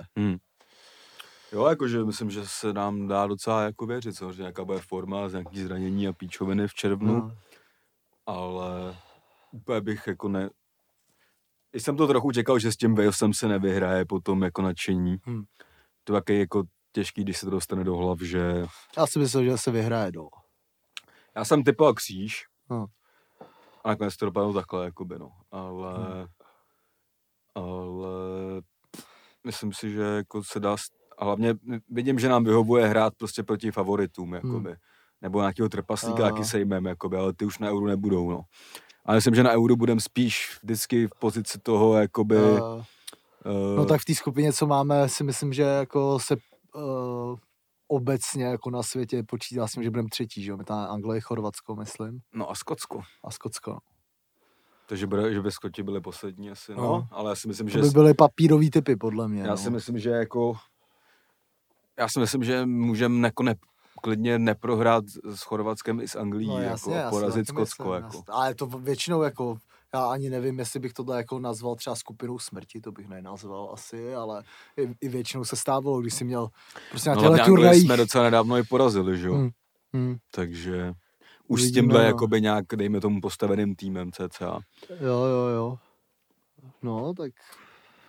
Jo, jakože myslím, že se nám dá docela jako věřit, samozřejmě nějaká bude forma z nějaký zranění a píčoviny v červnu, ale úplně bych jako ne... I jsem to trochu čekal, že s tím Walesem se nevyhraje potom jako nadšení. To je jako těžký, když se to dostane do hlav, že... Já si myslel, že se vyhraje dole. Já jsem typoval kříž a nakonec to dopadlo takhle, jakoby, no. Ale myslím si, že jako se dá... A hlavně vidím, že nám vyhovuje hrát prostě proti favoritům, jakoby. Nebo nějakého trpaslíka, jaký sejmeme, jakoby, ale ty už na euro nebudou, no. A myslím, že na euro budeme spíš vždycky v pozici toho, jakoby... No tak v té skupině, co máme, si myslím, že jako se obecně jako na světě počítá s tím, že budeme třetí, že jo? My tam Anglii, Chorvatsko, myslím. No a Skotsko. No. Takže že by Skoti byli poslední asi, no. Ale já si myslím, že... To by byly papírový typy, podle mě. Já si myslím, že jako... Já si myslím, že můžeme jako klidně neprohrát s Chorvatskem i s Anglií, no, jasně, jako, a porazit Skotsko. Jako. Ale to většinou, jako, já ani nevím, jestli bych tohle jako nazval třeba skupinou smrti, to bych nenazval asi, ale i většinou se stávalo, když jsi měl prostě na těchto turnajích. Anglii jsme docela nedávno i porazili, že jo? Takže už uvidíme, s tímhle jakoby nějak, dejme tomu, postaveným týmem cca. Jo. No, tak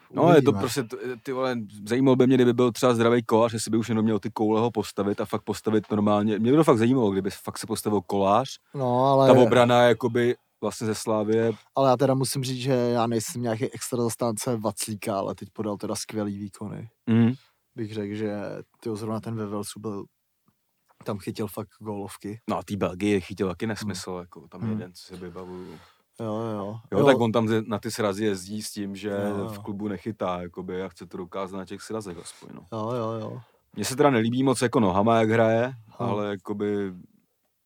uvidíme. No, je to prostě, ty vole, zajímalo by mě, kdyby byl třeba zdravý Kolář, jestli by už jenom měl ty koule ho postavit a fakt postavit normálně. Mě by to fakt zajímalo, kdyby fakt se postavil Kolář. No, ale... Ta obrana, jakoby... Vlastně ze Slávie. Ale já teda musím říct, že já nejsem nějaký extra zastánce Vaclíka, ale teď podal teda skvělý výkony. Mm. Bych řekl, že tyjo, zrovna ten ve Velsu byl, tam chytil fakt gólovky. No a tý Belgii chytil taky nesmysl, jako tam jeden, co se vybavuju. Jo, tak on tam na ty srazy jezdí s tím, že v klubu nechytá, jakoby, a chce to dokázat na těch srazech aspoň, no. Jo. Mně se teda nelíbí moc jako nohama, jak hraje, ale jakoby...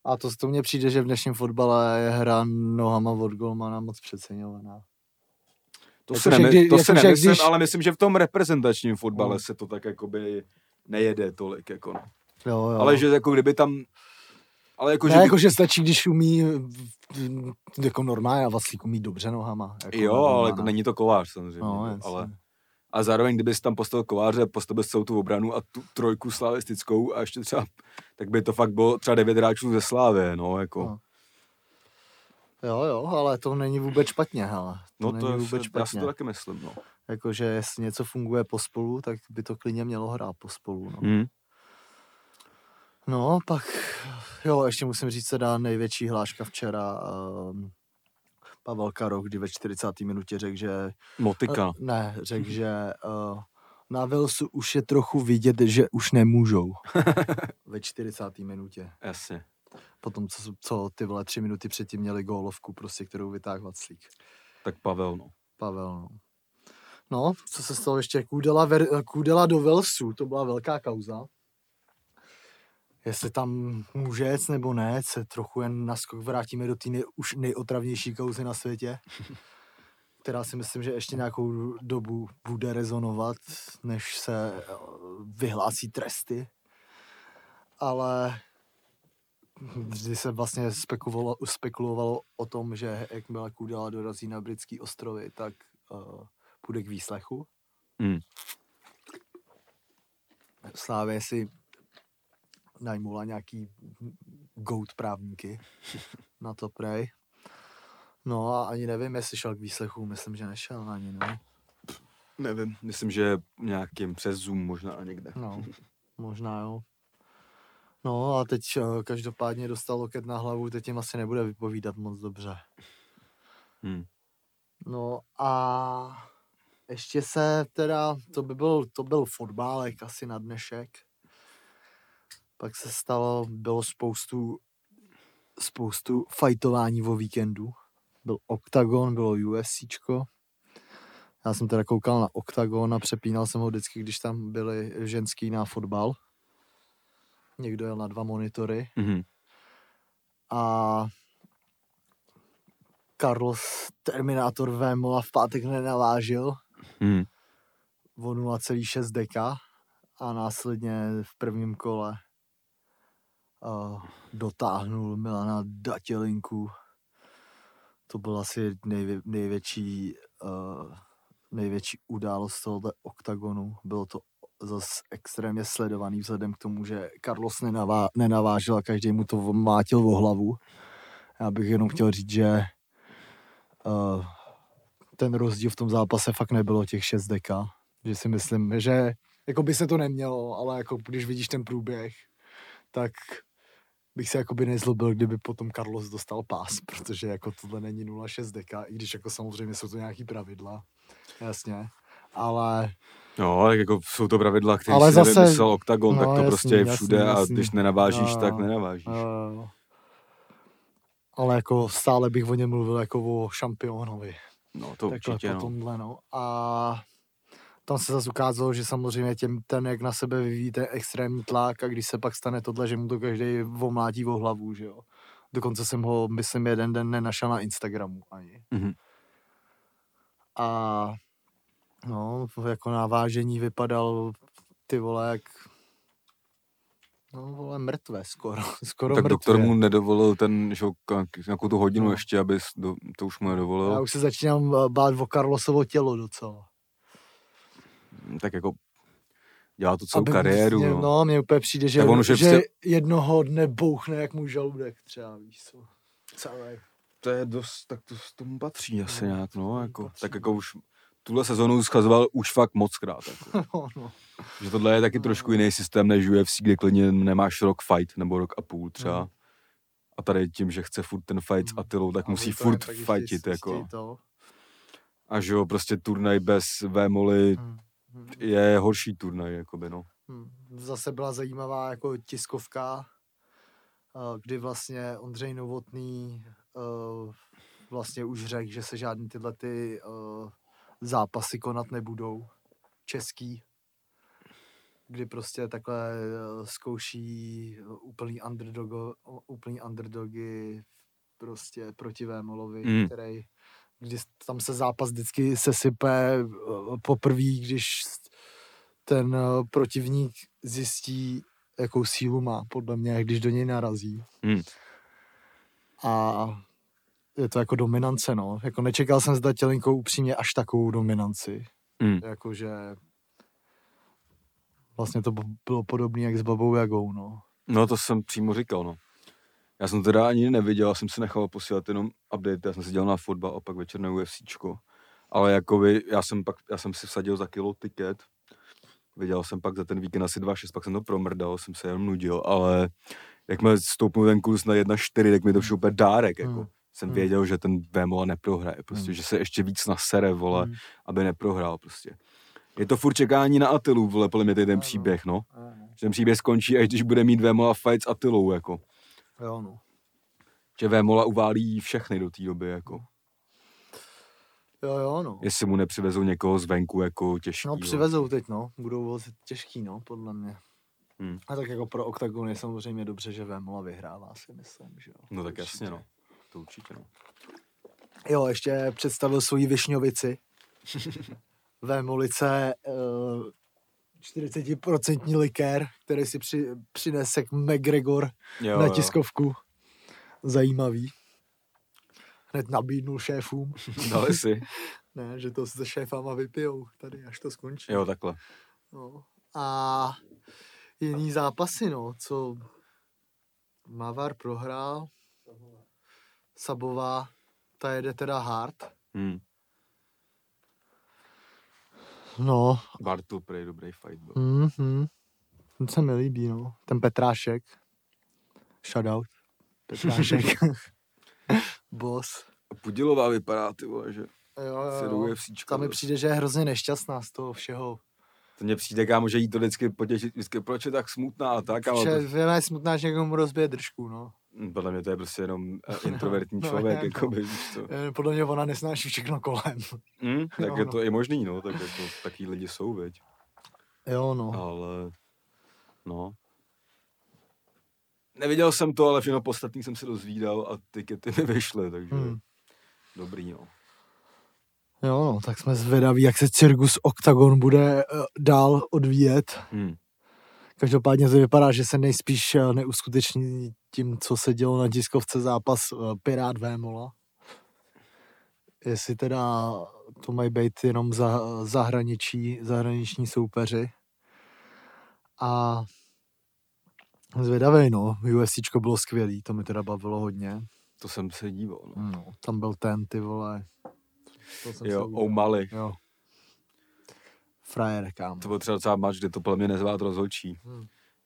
A to mně přijde, že v dnešním fotbale je hra nohama od golmana moc přeceňovaná. To si nemyslím, ale myslím, že v tom reprezentačním fotbale se to tak jakoby nejede tolik. Jako. Jo. Ale že jako kdyby tam... Ale jako, ne, že by... jako, že stačí, když umí jako normálně a Vaslík umí dobře nohama. Jako jo, normálna. Ale jako není to Kovář samozřejmě. No, ale... A zároveň, kdyby jsi tam postavil Kováře, postavil celou tu obranu a tu trojku slavistickou a ještě třeba, tak by to fakt bylo třeba 9 hráčů ze Slávie, no, jako. No. Jo, ale to není vůbec špatně, hele. No to je vůbec špatně. Já si to taky myslím, no. Jakože jestli něco funguje pospolu, tak by to klidně mělo hrát pospolu, no. Hmm. No, pak, jo, ještě musím říct, se dá největší hláška včera, Pavel Karok, kdy ve 40. minutě řekl, že... Motika. Ne, řekl, že na Velsu už je trochu vidět, že už nemůžou. Ve 40. minutě. Jasně. Potom, co ty vole 3 minuty předtím měli gólovku, prostě, kterou vytáhl Vaclík. Tak Pavel, no. No, co se stalo ještě? Kůdela do Velsu, to byla velká kauza. Jestli tam může jet nebo ne, se trochu jen naskok vrátíme do té už nejotravnější kauzy na světě, která si myslím, že ještě nějakou dobu bude rezonovat, než se vyhlásí tresty. Ale vždy se vlastně spekulovalo o tom, že jakmile Kudela dorazí na Britské ostrovy, tak půjde k výslechu. Mm. Slávě si najmula nějaký goat právníky na to prej. No a ani nevím, jestli šel k výslechu, myslím, že nešel ani, no. Nevím, myslím, že nějakým přes Zoom možná a někde. No, možná jo. No a teď každopádně dostal loket na hlavu, teď jim asi nebude vypovídat moc dobře. Hmm. No a ještě se teda, to byl fotbálek asi na dnešek. Pak se stalo, bylo spoustu fajtování o víkendu. Byl Octagon, bylo UFCčko. Já jsem teda koukal na Octagon a přepínal jsem ho vždycky, když tam byli ženský na fotbal. Někdo jel na 2 monitory. Mm-hmm. A Karlos Terminator Vémola v pátek nenavážil. Mm. O 0,6 deka a následně v prvním kole dotáhnul Milana Datělinku. To byla asi největší událost tohoto oktagonu. Bylo to zase extrémně sledovaný vzhledem k tomu, že Karlos nenavážil a každý mu to mátil o hlavu. Já bych jenom chtěl říct, že ten rozdíl v tom zápase fakt nebylo těch 6 deka. Že si myslím, že jako by se to nemělo, ale jako když vidíš ten průběh, tak bych se jakoby nezlobil, kdyby potom Karlos dostal pás, protože jako tohle není 0,6 deka, i když jako samozřejmě jsou to nějaký pravidla, jasně, ale... No, tak jako jsou to pravidla, které si nevymyslel Octagon, no, tak to jasný, prostě je všude jasný. A když nenavážíš, tak nenavážíš. Ale jako stále bych o něm mluvil jako o šampionovi. No, to takhle určitě, tomhle, no. A... Tam se zase ukázalo, že samozřejmě ten, jak na sebe vyvíjí ten extrémní tlak a když se pak stane tohle, že mu to každý omlátí o hlavu, že jo. Dokonce jsem ho, myslím, jeden den nenašel na Instagramu ani. Mm-hmm. A no, jako navážení vypadal, ty vole, jak no, vole, mrtvé skoro tak mrtvé. Doktor mu nedovolil ten, že nějakou tu hodinu ještě, aby to už mu nedovolil. Já už se začínám bát o Karlosovo tělo docela. Tak jako dělá tu celou kariéru. Mě, no, mně úplně přijde, že jednoho dne bouchne jak můj žaludek třeba, víš co. Celé. To je dost, tak to s tomu patří asi nějak, no, jako, tak jako už tuhle sezonu schazoval už fakt mockrát, jako. No. Že tohle je taky trošku jiný systém než UFC, kde klidně nemáš rok fight, nebo rok a půl třeba. No. A tady tím, že chce furt ten fight s Attilou, tak musí furt fightit, jako. A že jo, prostě turnaj bez Vémoly je horší turnaj, jakoby, no. Zase byla zajímavá jako tiskovka, kdy vlastně Ondřej Novotný vlastně už řekl, že se žádný tyhle ty zápasy konat nebudou. Český. Kdy prostě takhle zkouší úplný underdogy prostě proti Vémolovi, který, když tam se zápas vždycky sesype poprvý, když ten protivník zjistí, jakou sílu má, podle mě, když do něj narazí. A je to jako dominance, no. Jako nečekal jsem s Datělinkou upřímně až takovou dominanci. Jakože vlastně to bylo podobné jak s Babou Jagou, no. No to jsem přímo říkal, no. Já jsem teda ani neviděl, já jsem si nechal posílat jenom update, já jsem si dělal na fotbal a pak večerné UFCčko. Ale jakoby, já jsem si vsadil za kilo tiket, viděl jsem pak za ten víkend asi 2,6, pak jsem to promrdal, jsem se jenom nudil, ale jakmile stoupnul ten kurz na 1,4, tak mi to přišel úplně dárek, jako. Jsem věděl, že ten Vémola neprohraje, prostě, že se ještě víc nasere, vole, aby neprohrál, prostě. Je to furt čekání na Attilu, vole, podle mě ten příběh, no. Že ten příběh skončí, až když bude mít Vémola fight s Attilou, jako. Jo, no. Že Vémola uválí všechny do té doby, jako. Jo, no. Jestli mu nepřivezou někoho zvenku, jako těžký. No, přivezou teď, no. Budou vozit těžký, no, podle mě. A tak jako pro Octagon je samozřejmě dobře, že Vémola vyhrává, si myslím, že jo. No tak určitě. Jasně, no. To určitě, no. Jo, ještě představil svoji Višňovici. Vémolice 40% likér, který si přinese McGregor na tiskovku. Jo. Zajímavý. Hned nabídnul šéfům. Dali si. Ne, že to se šéfama vypijou tady, až to skončí. Jo, takhle. No. A jiný zápasy, no, co Mavar prohrál. Sabová, ta jede teda hard. No. Bartu prej dobrý fight byl. Ten se mi líbí, no. Ten Petrášek. Shoutout. Petrášek. Boss. Pudilová vypadá, ty vole, že? Jo. Tam mi přijde, že je hrozně nešťastná z toho všeho. To mně přijde, kámo, že jí to vždycky potěšit, vždycky, proč je tak smutná a tak, kámo. Věna je smutná, že někomu rozbije držku, no. Podle mě to je prostě jenom introvertní člověk, no, jako by, to. Podle mě ona nesnáší všechno kolem. Tak jo, je to i možný, no, tak jako, taky lidi jsou, veď. Jo, no. Ale, no. Neviděl jsem to, ale všechno podstatný jsem se dozvídal a tikety mi vyšly, takže dobrý, no. Jo, no, tak jsme zvědaví, jak se cirkus Octagon bude dál odvíjet. Každopádně to vypadá, že se nejspíš neuskuteční tím, co se dělo na diskovce zápas Pirát Vémola. Jestli teda to mají být jenom zahraniční soupeři. A zvědavej, no. UFCčko bylo skvělý, to mi teda bavilo hodně. To jsem se díval, no. Tam byl ten, ty vole. Jo, O'Malley. Jo. Frajer, kámo. To byl třeba docela mač, kde to podle mě nezvát rozhodčí.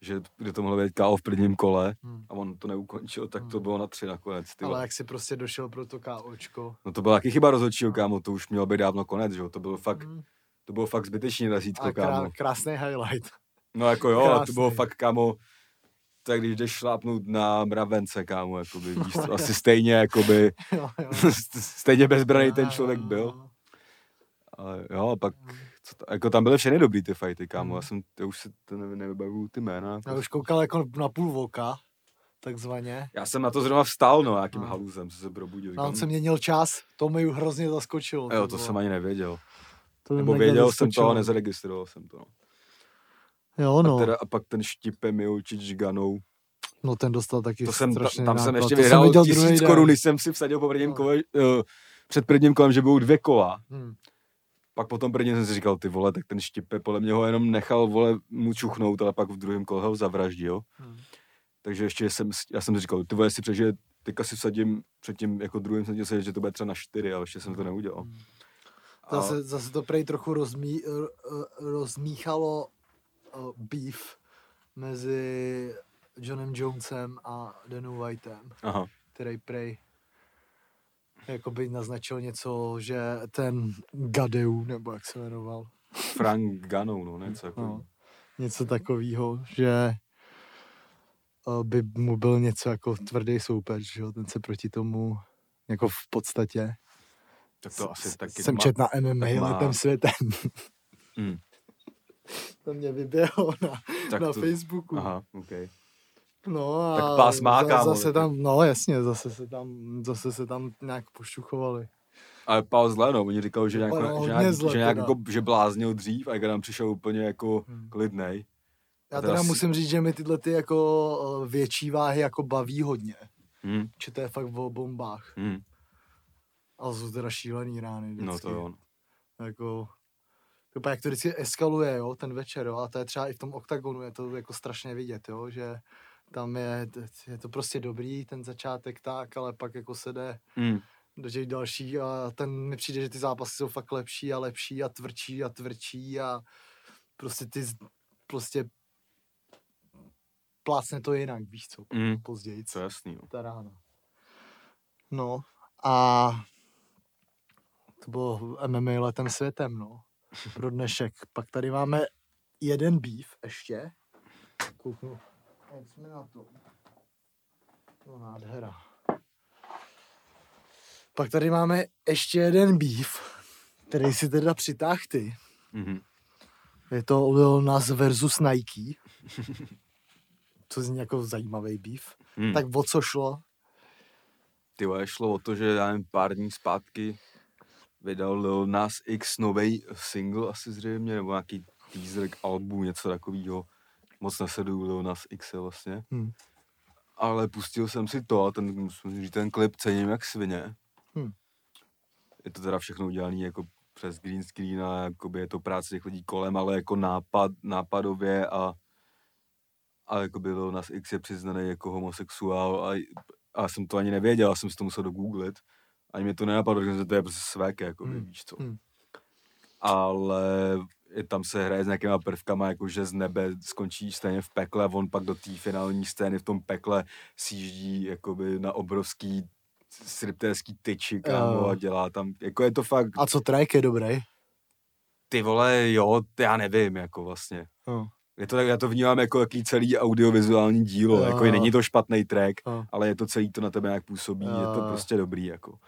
Že kde to mohlo být KO v prvním kole a on to neukončil, tak to bylo na 3 nakonec. Tyhle. Ale jak si prostě došel pro to KOčko. No to byla taky chyba rozhodčího, kámo, to už mělo být dávno konec, že jo, to bylo fakt zbytečný razítko, kámo. Krásný highlight. No jako jo, krásný. To bylo fakt, kámo, tak když jdeš šlápnout na mravence, kámo, jakoby, asi stejně, jakoby, stejně bezbraný ten člověk byl. Ale jo, pak, jako tam byly všechny dobrý ty fajty, kámo, já už si to nevybavuju ty jména. Jako. Já už koukal jako na půl voka, takzvaně. Já jsem na to zrovna vstál, no, jakým haluzem, co se probudil. A on se měnil čas, to mi hrozně zaskočilo. Jo, to jsem ani nevěděl. Nebo věděl jsem to, ale nezaregistroval jsem to, no. Jo, no. A pak ten Štipe Miocic Ganou. No ten dostal taky strašně. Tam jsem ještě vyhrál 1000 korun, když jsem si vsadil před prvním kolem, že budou 2 kola. Pak potom prvně jsem si říkal, ty vole, tak ten Štipe podle mě ho jenom nechal, vole, mu čuchnout, ale pak v druhém kole ho zavraždil. Hmm. Takže ještě já jsem si říkal, ty vole, jestli přežije, teďka si vsadím před tím, jako druhým jsem se, že to bude třeba na 4, ale ještě jsem to neudělal. Hmm. A... Zase to prej trochu rozmíchalo beef mezi Johnem Jonesem a Danou Whiteem, aha, který prej jakoby naznačil něco, že ten Gadeu, nebo jak se jmenoval. Frank Ganou, no, něco takového. No, něco takového, že by mu byl něco jako tvrdý soupeř, že ten se proti tomu jako v podstatě. Tak to asi taky jsem čet na MMA letem světem. Mm. To mě vyběhlo na Facebooku. Aha, okay. No a tak pás máka, zase tam, no jasně, zase se tam nějak pošuchovali. Ale pál zle, no, oni říkali, že nějak jako, že bláznil dřív a jak nám přišel úplně jako klidnej. Já teda musím říct, že mi tyhle ty jako větší váhy jako baví hodně. Hmm. Že to je fakt o bombách. Hmm. Ale jsou teda šílený rány vždycky. No to jo. Jako... Vypadá, jak to vždycky eskaluje, jo, ten večer, jo, a to je třeba i v tom oktagonu, je to jako strašně vidět, jo, že tam je to prostě dobrý, ten začátek tak, ale pak jako se jde do těch dalších a ten mi přijde, že ty zápasy jsou fakt lepší a lepší a tvrdší a tvrdší a prostě ty plácne to jinak, víš co, později. To je jasný, ta rána. No a to bylo MMA letem světem, no. Pro dnešek. Pak tady máme jeden býv ještě. Kouknu. Jak jsme na to. No nádhera. Pak tady máme ještě jeden býv, který si teda přitáhl ty. Mm-hmm. Je to Lil Nas versus Nike. Co zní jako zajímavý býv. Mm. Tak o co šlo? Ty vole, šlo o to, že já nevím, pár dní zpátky vydal Lil Nas X novej single asi zřejmě, nebo nějaký teaser k albu, něco takového. Moc nesleduju Lil Nas X vlastně. Hmm. Ale pustil jsem si to a ten klip cením jak svině. Hmm. Je to teda všechno udělané jako přes green screen a jakoby je to práce těch lidí kolem, ale jako nápadově a jakoby Lil Nas X je přiznaný jako homosexuál a jsem to ani nevěděl, já jsem si to musel dogooglit. Ani mě to nenapadlo, že to je prostě svék, jako víš co. Hmm. Ale tam se hraje s nějakýma prvkama, jakože z nebe skončí stejně v pekle a on pak do té finální scény v tom pekle sjíždí jakoby na obrovský striptérský tyči, kámo, a dělá tam, jako je to fakt... A co track je dobrý? Ty vole, jo, já nevím, jako vlastně. Je to tak, já to vnímám jako jaký celý audiovizuální dílo, jako není to špatný track, ale je to celý, to na tebe nějak působí, je to prostě dobrý, jako.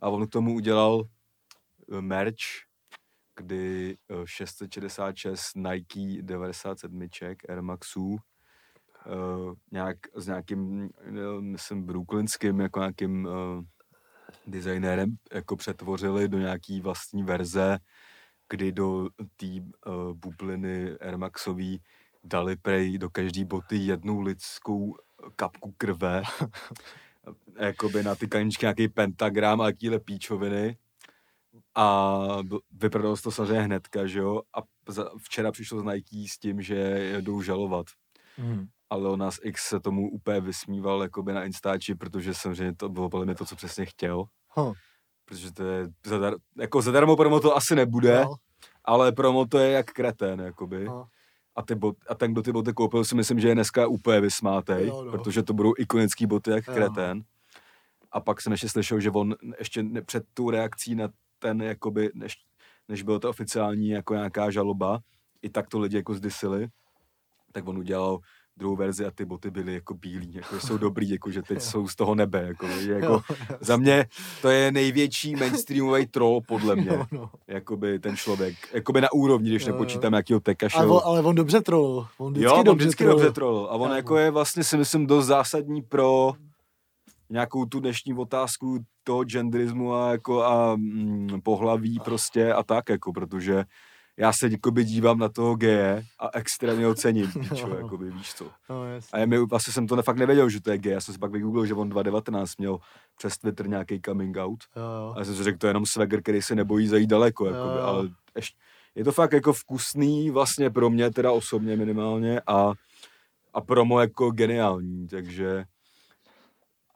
A on k tomu udělal merch, kdy 666 Nike 97 Air Maxů, nějak s nějakým, myslím, brooklynským, jako nějakým designérem, jako přetvořili do nějaký vlastní verze, kdy do té bubliny Air Maxový dali prej do každé boty jednu lidskou kapku krve, jakoby na ty kaničky nějaký pentagram a jakýhle píčoviny a vyprodalo se to samozřejmě hnedka, že jo, a včera přišlo z Nike s tím, že jdou žalovat. Ale o nás X se tomu úplně vysmíval jakoby na Instači, protože samozřejmě to bylo podle mě to, co přesně chtěl. Protože to je, jako zadarmo promo to asi nebude, ale promo to je jak kretén, jakoby. A ten, kdo ty boty koupil, si myslím, že je dneska úplně vysmátej, protože to budou ikonický boty jak kretén. A pak jsem ještě slyšel, že on ještě před tu reakcí na ten, jakoby, než bylo to oficiální jako nějaká žaloba, i tak to lidi jako zdysili, tak on udělal druhou verzi a ty boty byly jako bílý, jako jsou dobrý, jako že teď jsou z toho nebe, jako za mě to je největší mainstreamový troll podle mě, jakoby ten člověk, jakoby na úrovni, když nepočítám nějakýho Tekaše. Ale on dobře troll, on vždycky dobře troll a on jako je vlastně si myslím dost zásadní pro nějakou tu dnešní otázku toho genderismu a jako pohlaví prostě a tak, jako protože já se dívám na toho geje a extrémně ho cením, jakoby, víš co. A já vlastně jsem to fakt nevěděl, že to je gej, já jsem si pak vygooglil, že on 2019 měl přes Twitter nějaký coming out. A já jsem si řekl, to je jenom swagger, který se nebojí zajít daleko, jakoby, ale je to fakt jako vkusný vlastně pro mě, teda osobně minimálně a promo jako geniální, takže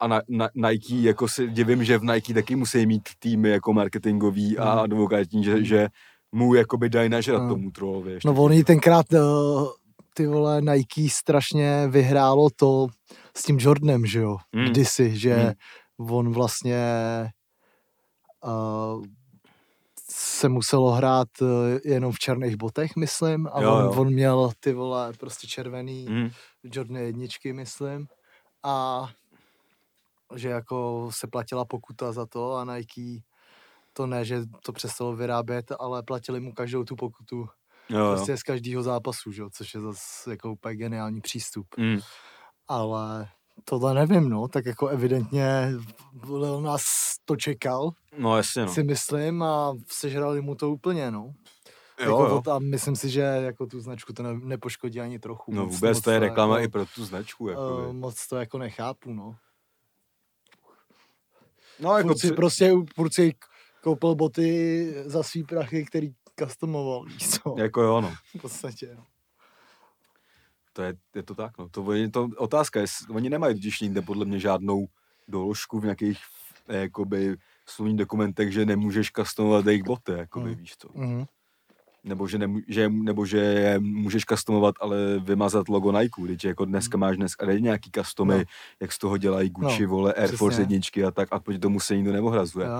a Nike, jako se divím, že v Nike taky musí mít týmy jako marketingový a advokátní, že mu jakoby dají nažrat tomu trollovi. Ještě. No oni tenkrát, ty vole, Nike strašně vyhrálo to s tím Jordanem, že jo, kdysi, že on vlastně se muselo hrát jenom v černých botech, myslím, a jo. On měl, ty vole, prostě červený Jordan jedničky, myslím, a že jako se platila pokuta za to a Nike to ne, že to přestalo vyrábět, ale platili mu každou tu pokutu prostě z každého zápasu, že? Což je zase jako úplně geniální přístup. Ale tohle nevím, no, tak jako evidentně Lil Nas to čekal, no, jasně, no. Si myslím, a sežrali mu to úplně, no. Jo, jako to, a myslím si, že jako tu značku to nepoškodí ani trochu. No vůbec to je reklama jako, i pro tu značku. Jako moc to jako nechápu, no. No, jako prostě koupil boty za svý prachy, který customoval, co? Jako jo, no. V podstatě, no. To je to tak, no. To otázka je, oni nemají totiž nikde podle mě žádnou doložku v nějakých, jakoby, slovních dokumentech, že nemůžeš customovat jejich boty, jakoby, víš co. Nebo že můžeš customovat, ale vymazat logo Nike, když jako dneska máš nějaký customy, jak z toho dělají Gucci, vole, Air přesně. Force jedničky a tak, a proti tomu se nikdo neohrazuje. Jo.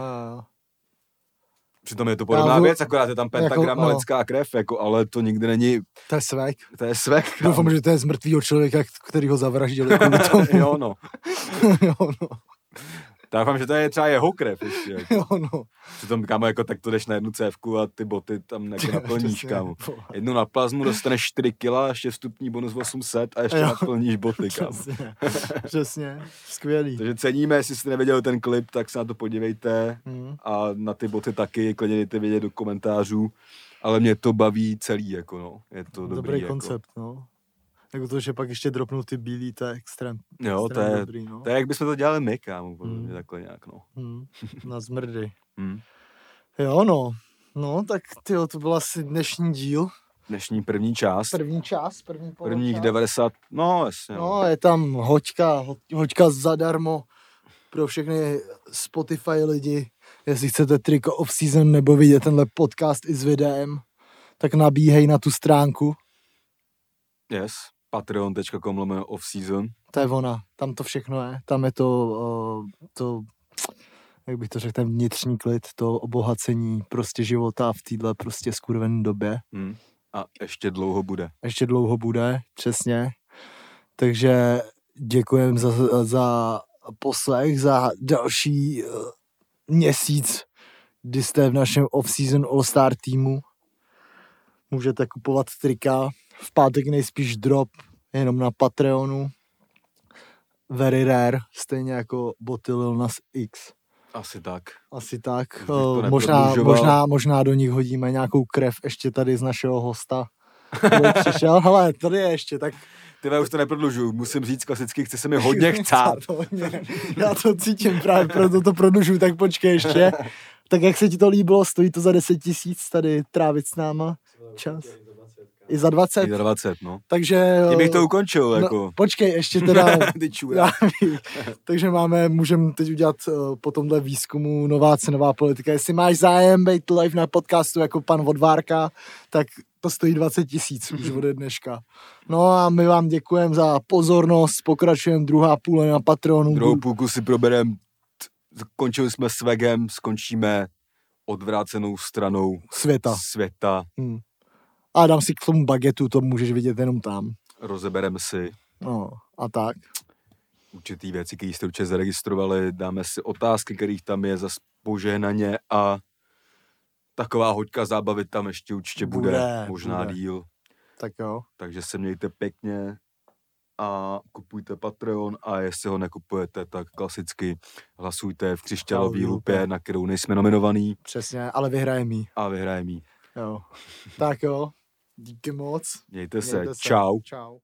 Přitom je to podobná věc, akorát je tam pentagrama, jako, lidská krev, jako, ale to nikdy není... To je svek. To je svek. Doufám, že to je z mrtvýho člověka, který ho zavraždili. Jo, no. Jo, no. Doufám, že to je třeba jeho krev ještě. Jako. Jo, no. Přitom, kámo, jako, tak to jdeš na jednu cévku a ty boty tam jako naplníš, kámo. Jednu na plazmu dostaneš 4 kila, ještě vstupní bonus 800 a ještě naplníš boty, kámo. Přesně, přesně. Skvělý. Takže ceníme, jestli jste neviděli ten klip, tak se na to podívejte a na ty boty taky, klidně dejte vědět do komentářů, ale mě to baví celý, jako no. Je to dobrý jako. Koncept, no. Jako to, že pak ještě dropnou ty bílý, to je extrém. Jo, to je dobrý, no. To je, jak bychom to dělali my, kámo, podobně takhle nějak, no. Na zmrdy. Jo, no. No, tak tyjo, to byl asi dnešní díl. Dnešní první část. První poločást. Prvních 90, no jasně. No, je tam hoďka zadarmo pro všechny Spotify lidi. Jestli chcete triko off-season nebo vidět tenhle podcast i s videem, tak nabíhej na tu stránku. Yes, patreon.com/offseason. To je ona, tam to všechno je, tam je to jak bych to řekl, ten vnitřní klid, to obohacení prostě života v téhle prostě skurvené době. A ještě dlouho bude. Přesně. Takže děkujem za poslech, za další měsíc, kdy jste v našem off-season all-star týmu. Můžete kupovat trika. V pátek nejspíš drop jenom na Patreonu. Very rare, stejně jako boty Lil Nas X. Asi tak. Možná do nich hodíme nějakou krev ještě tady z našeho hosta. Přišel, hele, tady je ještě, tak... Tyve, už to neprodlužuju, musím říct klasicky, chce se mi hodně chcát. Já to cítím právě, proto to prodlužuju, tak počkej ještě. Tak jak se ti to líbilo, stojí to za 10 000 tady trávit s náma čas. I za 20. No. Takže... Tím bych to ukončil, jako. No, počkej, ještě teda... Ty čůra. Takže můžeme teď udělat po tomhle výzkumu nová cenová politika. Jestli máš zájem být live na podcastu jako pan Vodvárka, tak to stojí 20 000 už ode dneška. No a my vám děkujeme za pozornost, pokračujeme druhá půl na Patreonu. Druhou půlku si probereme, končili jsme s Vegem, skončíme odvrácenou stranou světa. A dám si k tomu bagetu, to můžeš vidět jenom tam. Rozebereme si. No, a tak. Určitý věci, které jste určitě zaregistrovali, dáme si otázky, kterých tam je zas požehnaně a taková hoďka zábavy tam ještě určitě bude. Možná díl. Tak jo. Takže se mějte pěkně a kupujte Patreon a jestli ho nekupujete, tak klasicky hlasujte v křišťálový lupě, na kterou nejsme nominovaný. Přesně, ale vyhrajeme. Jo. Tak jo. Díky moc. Mějte se. Čau.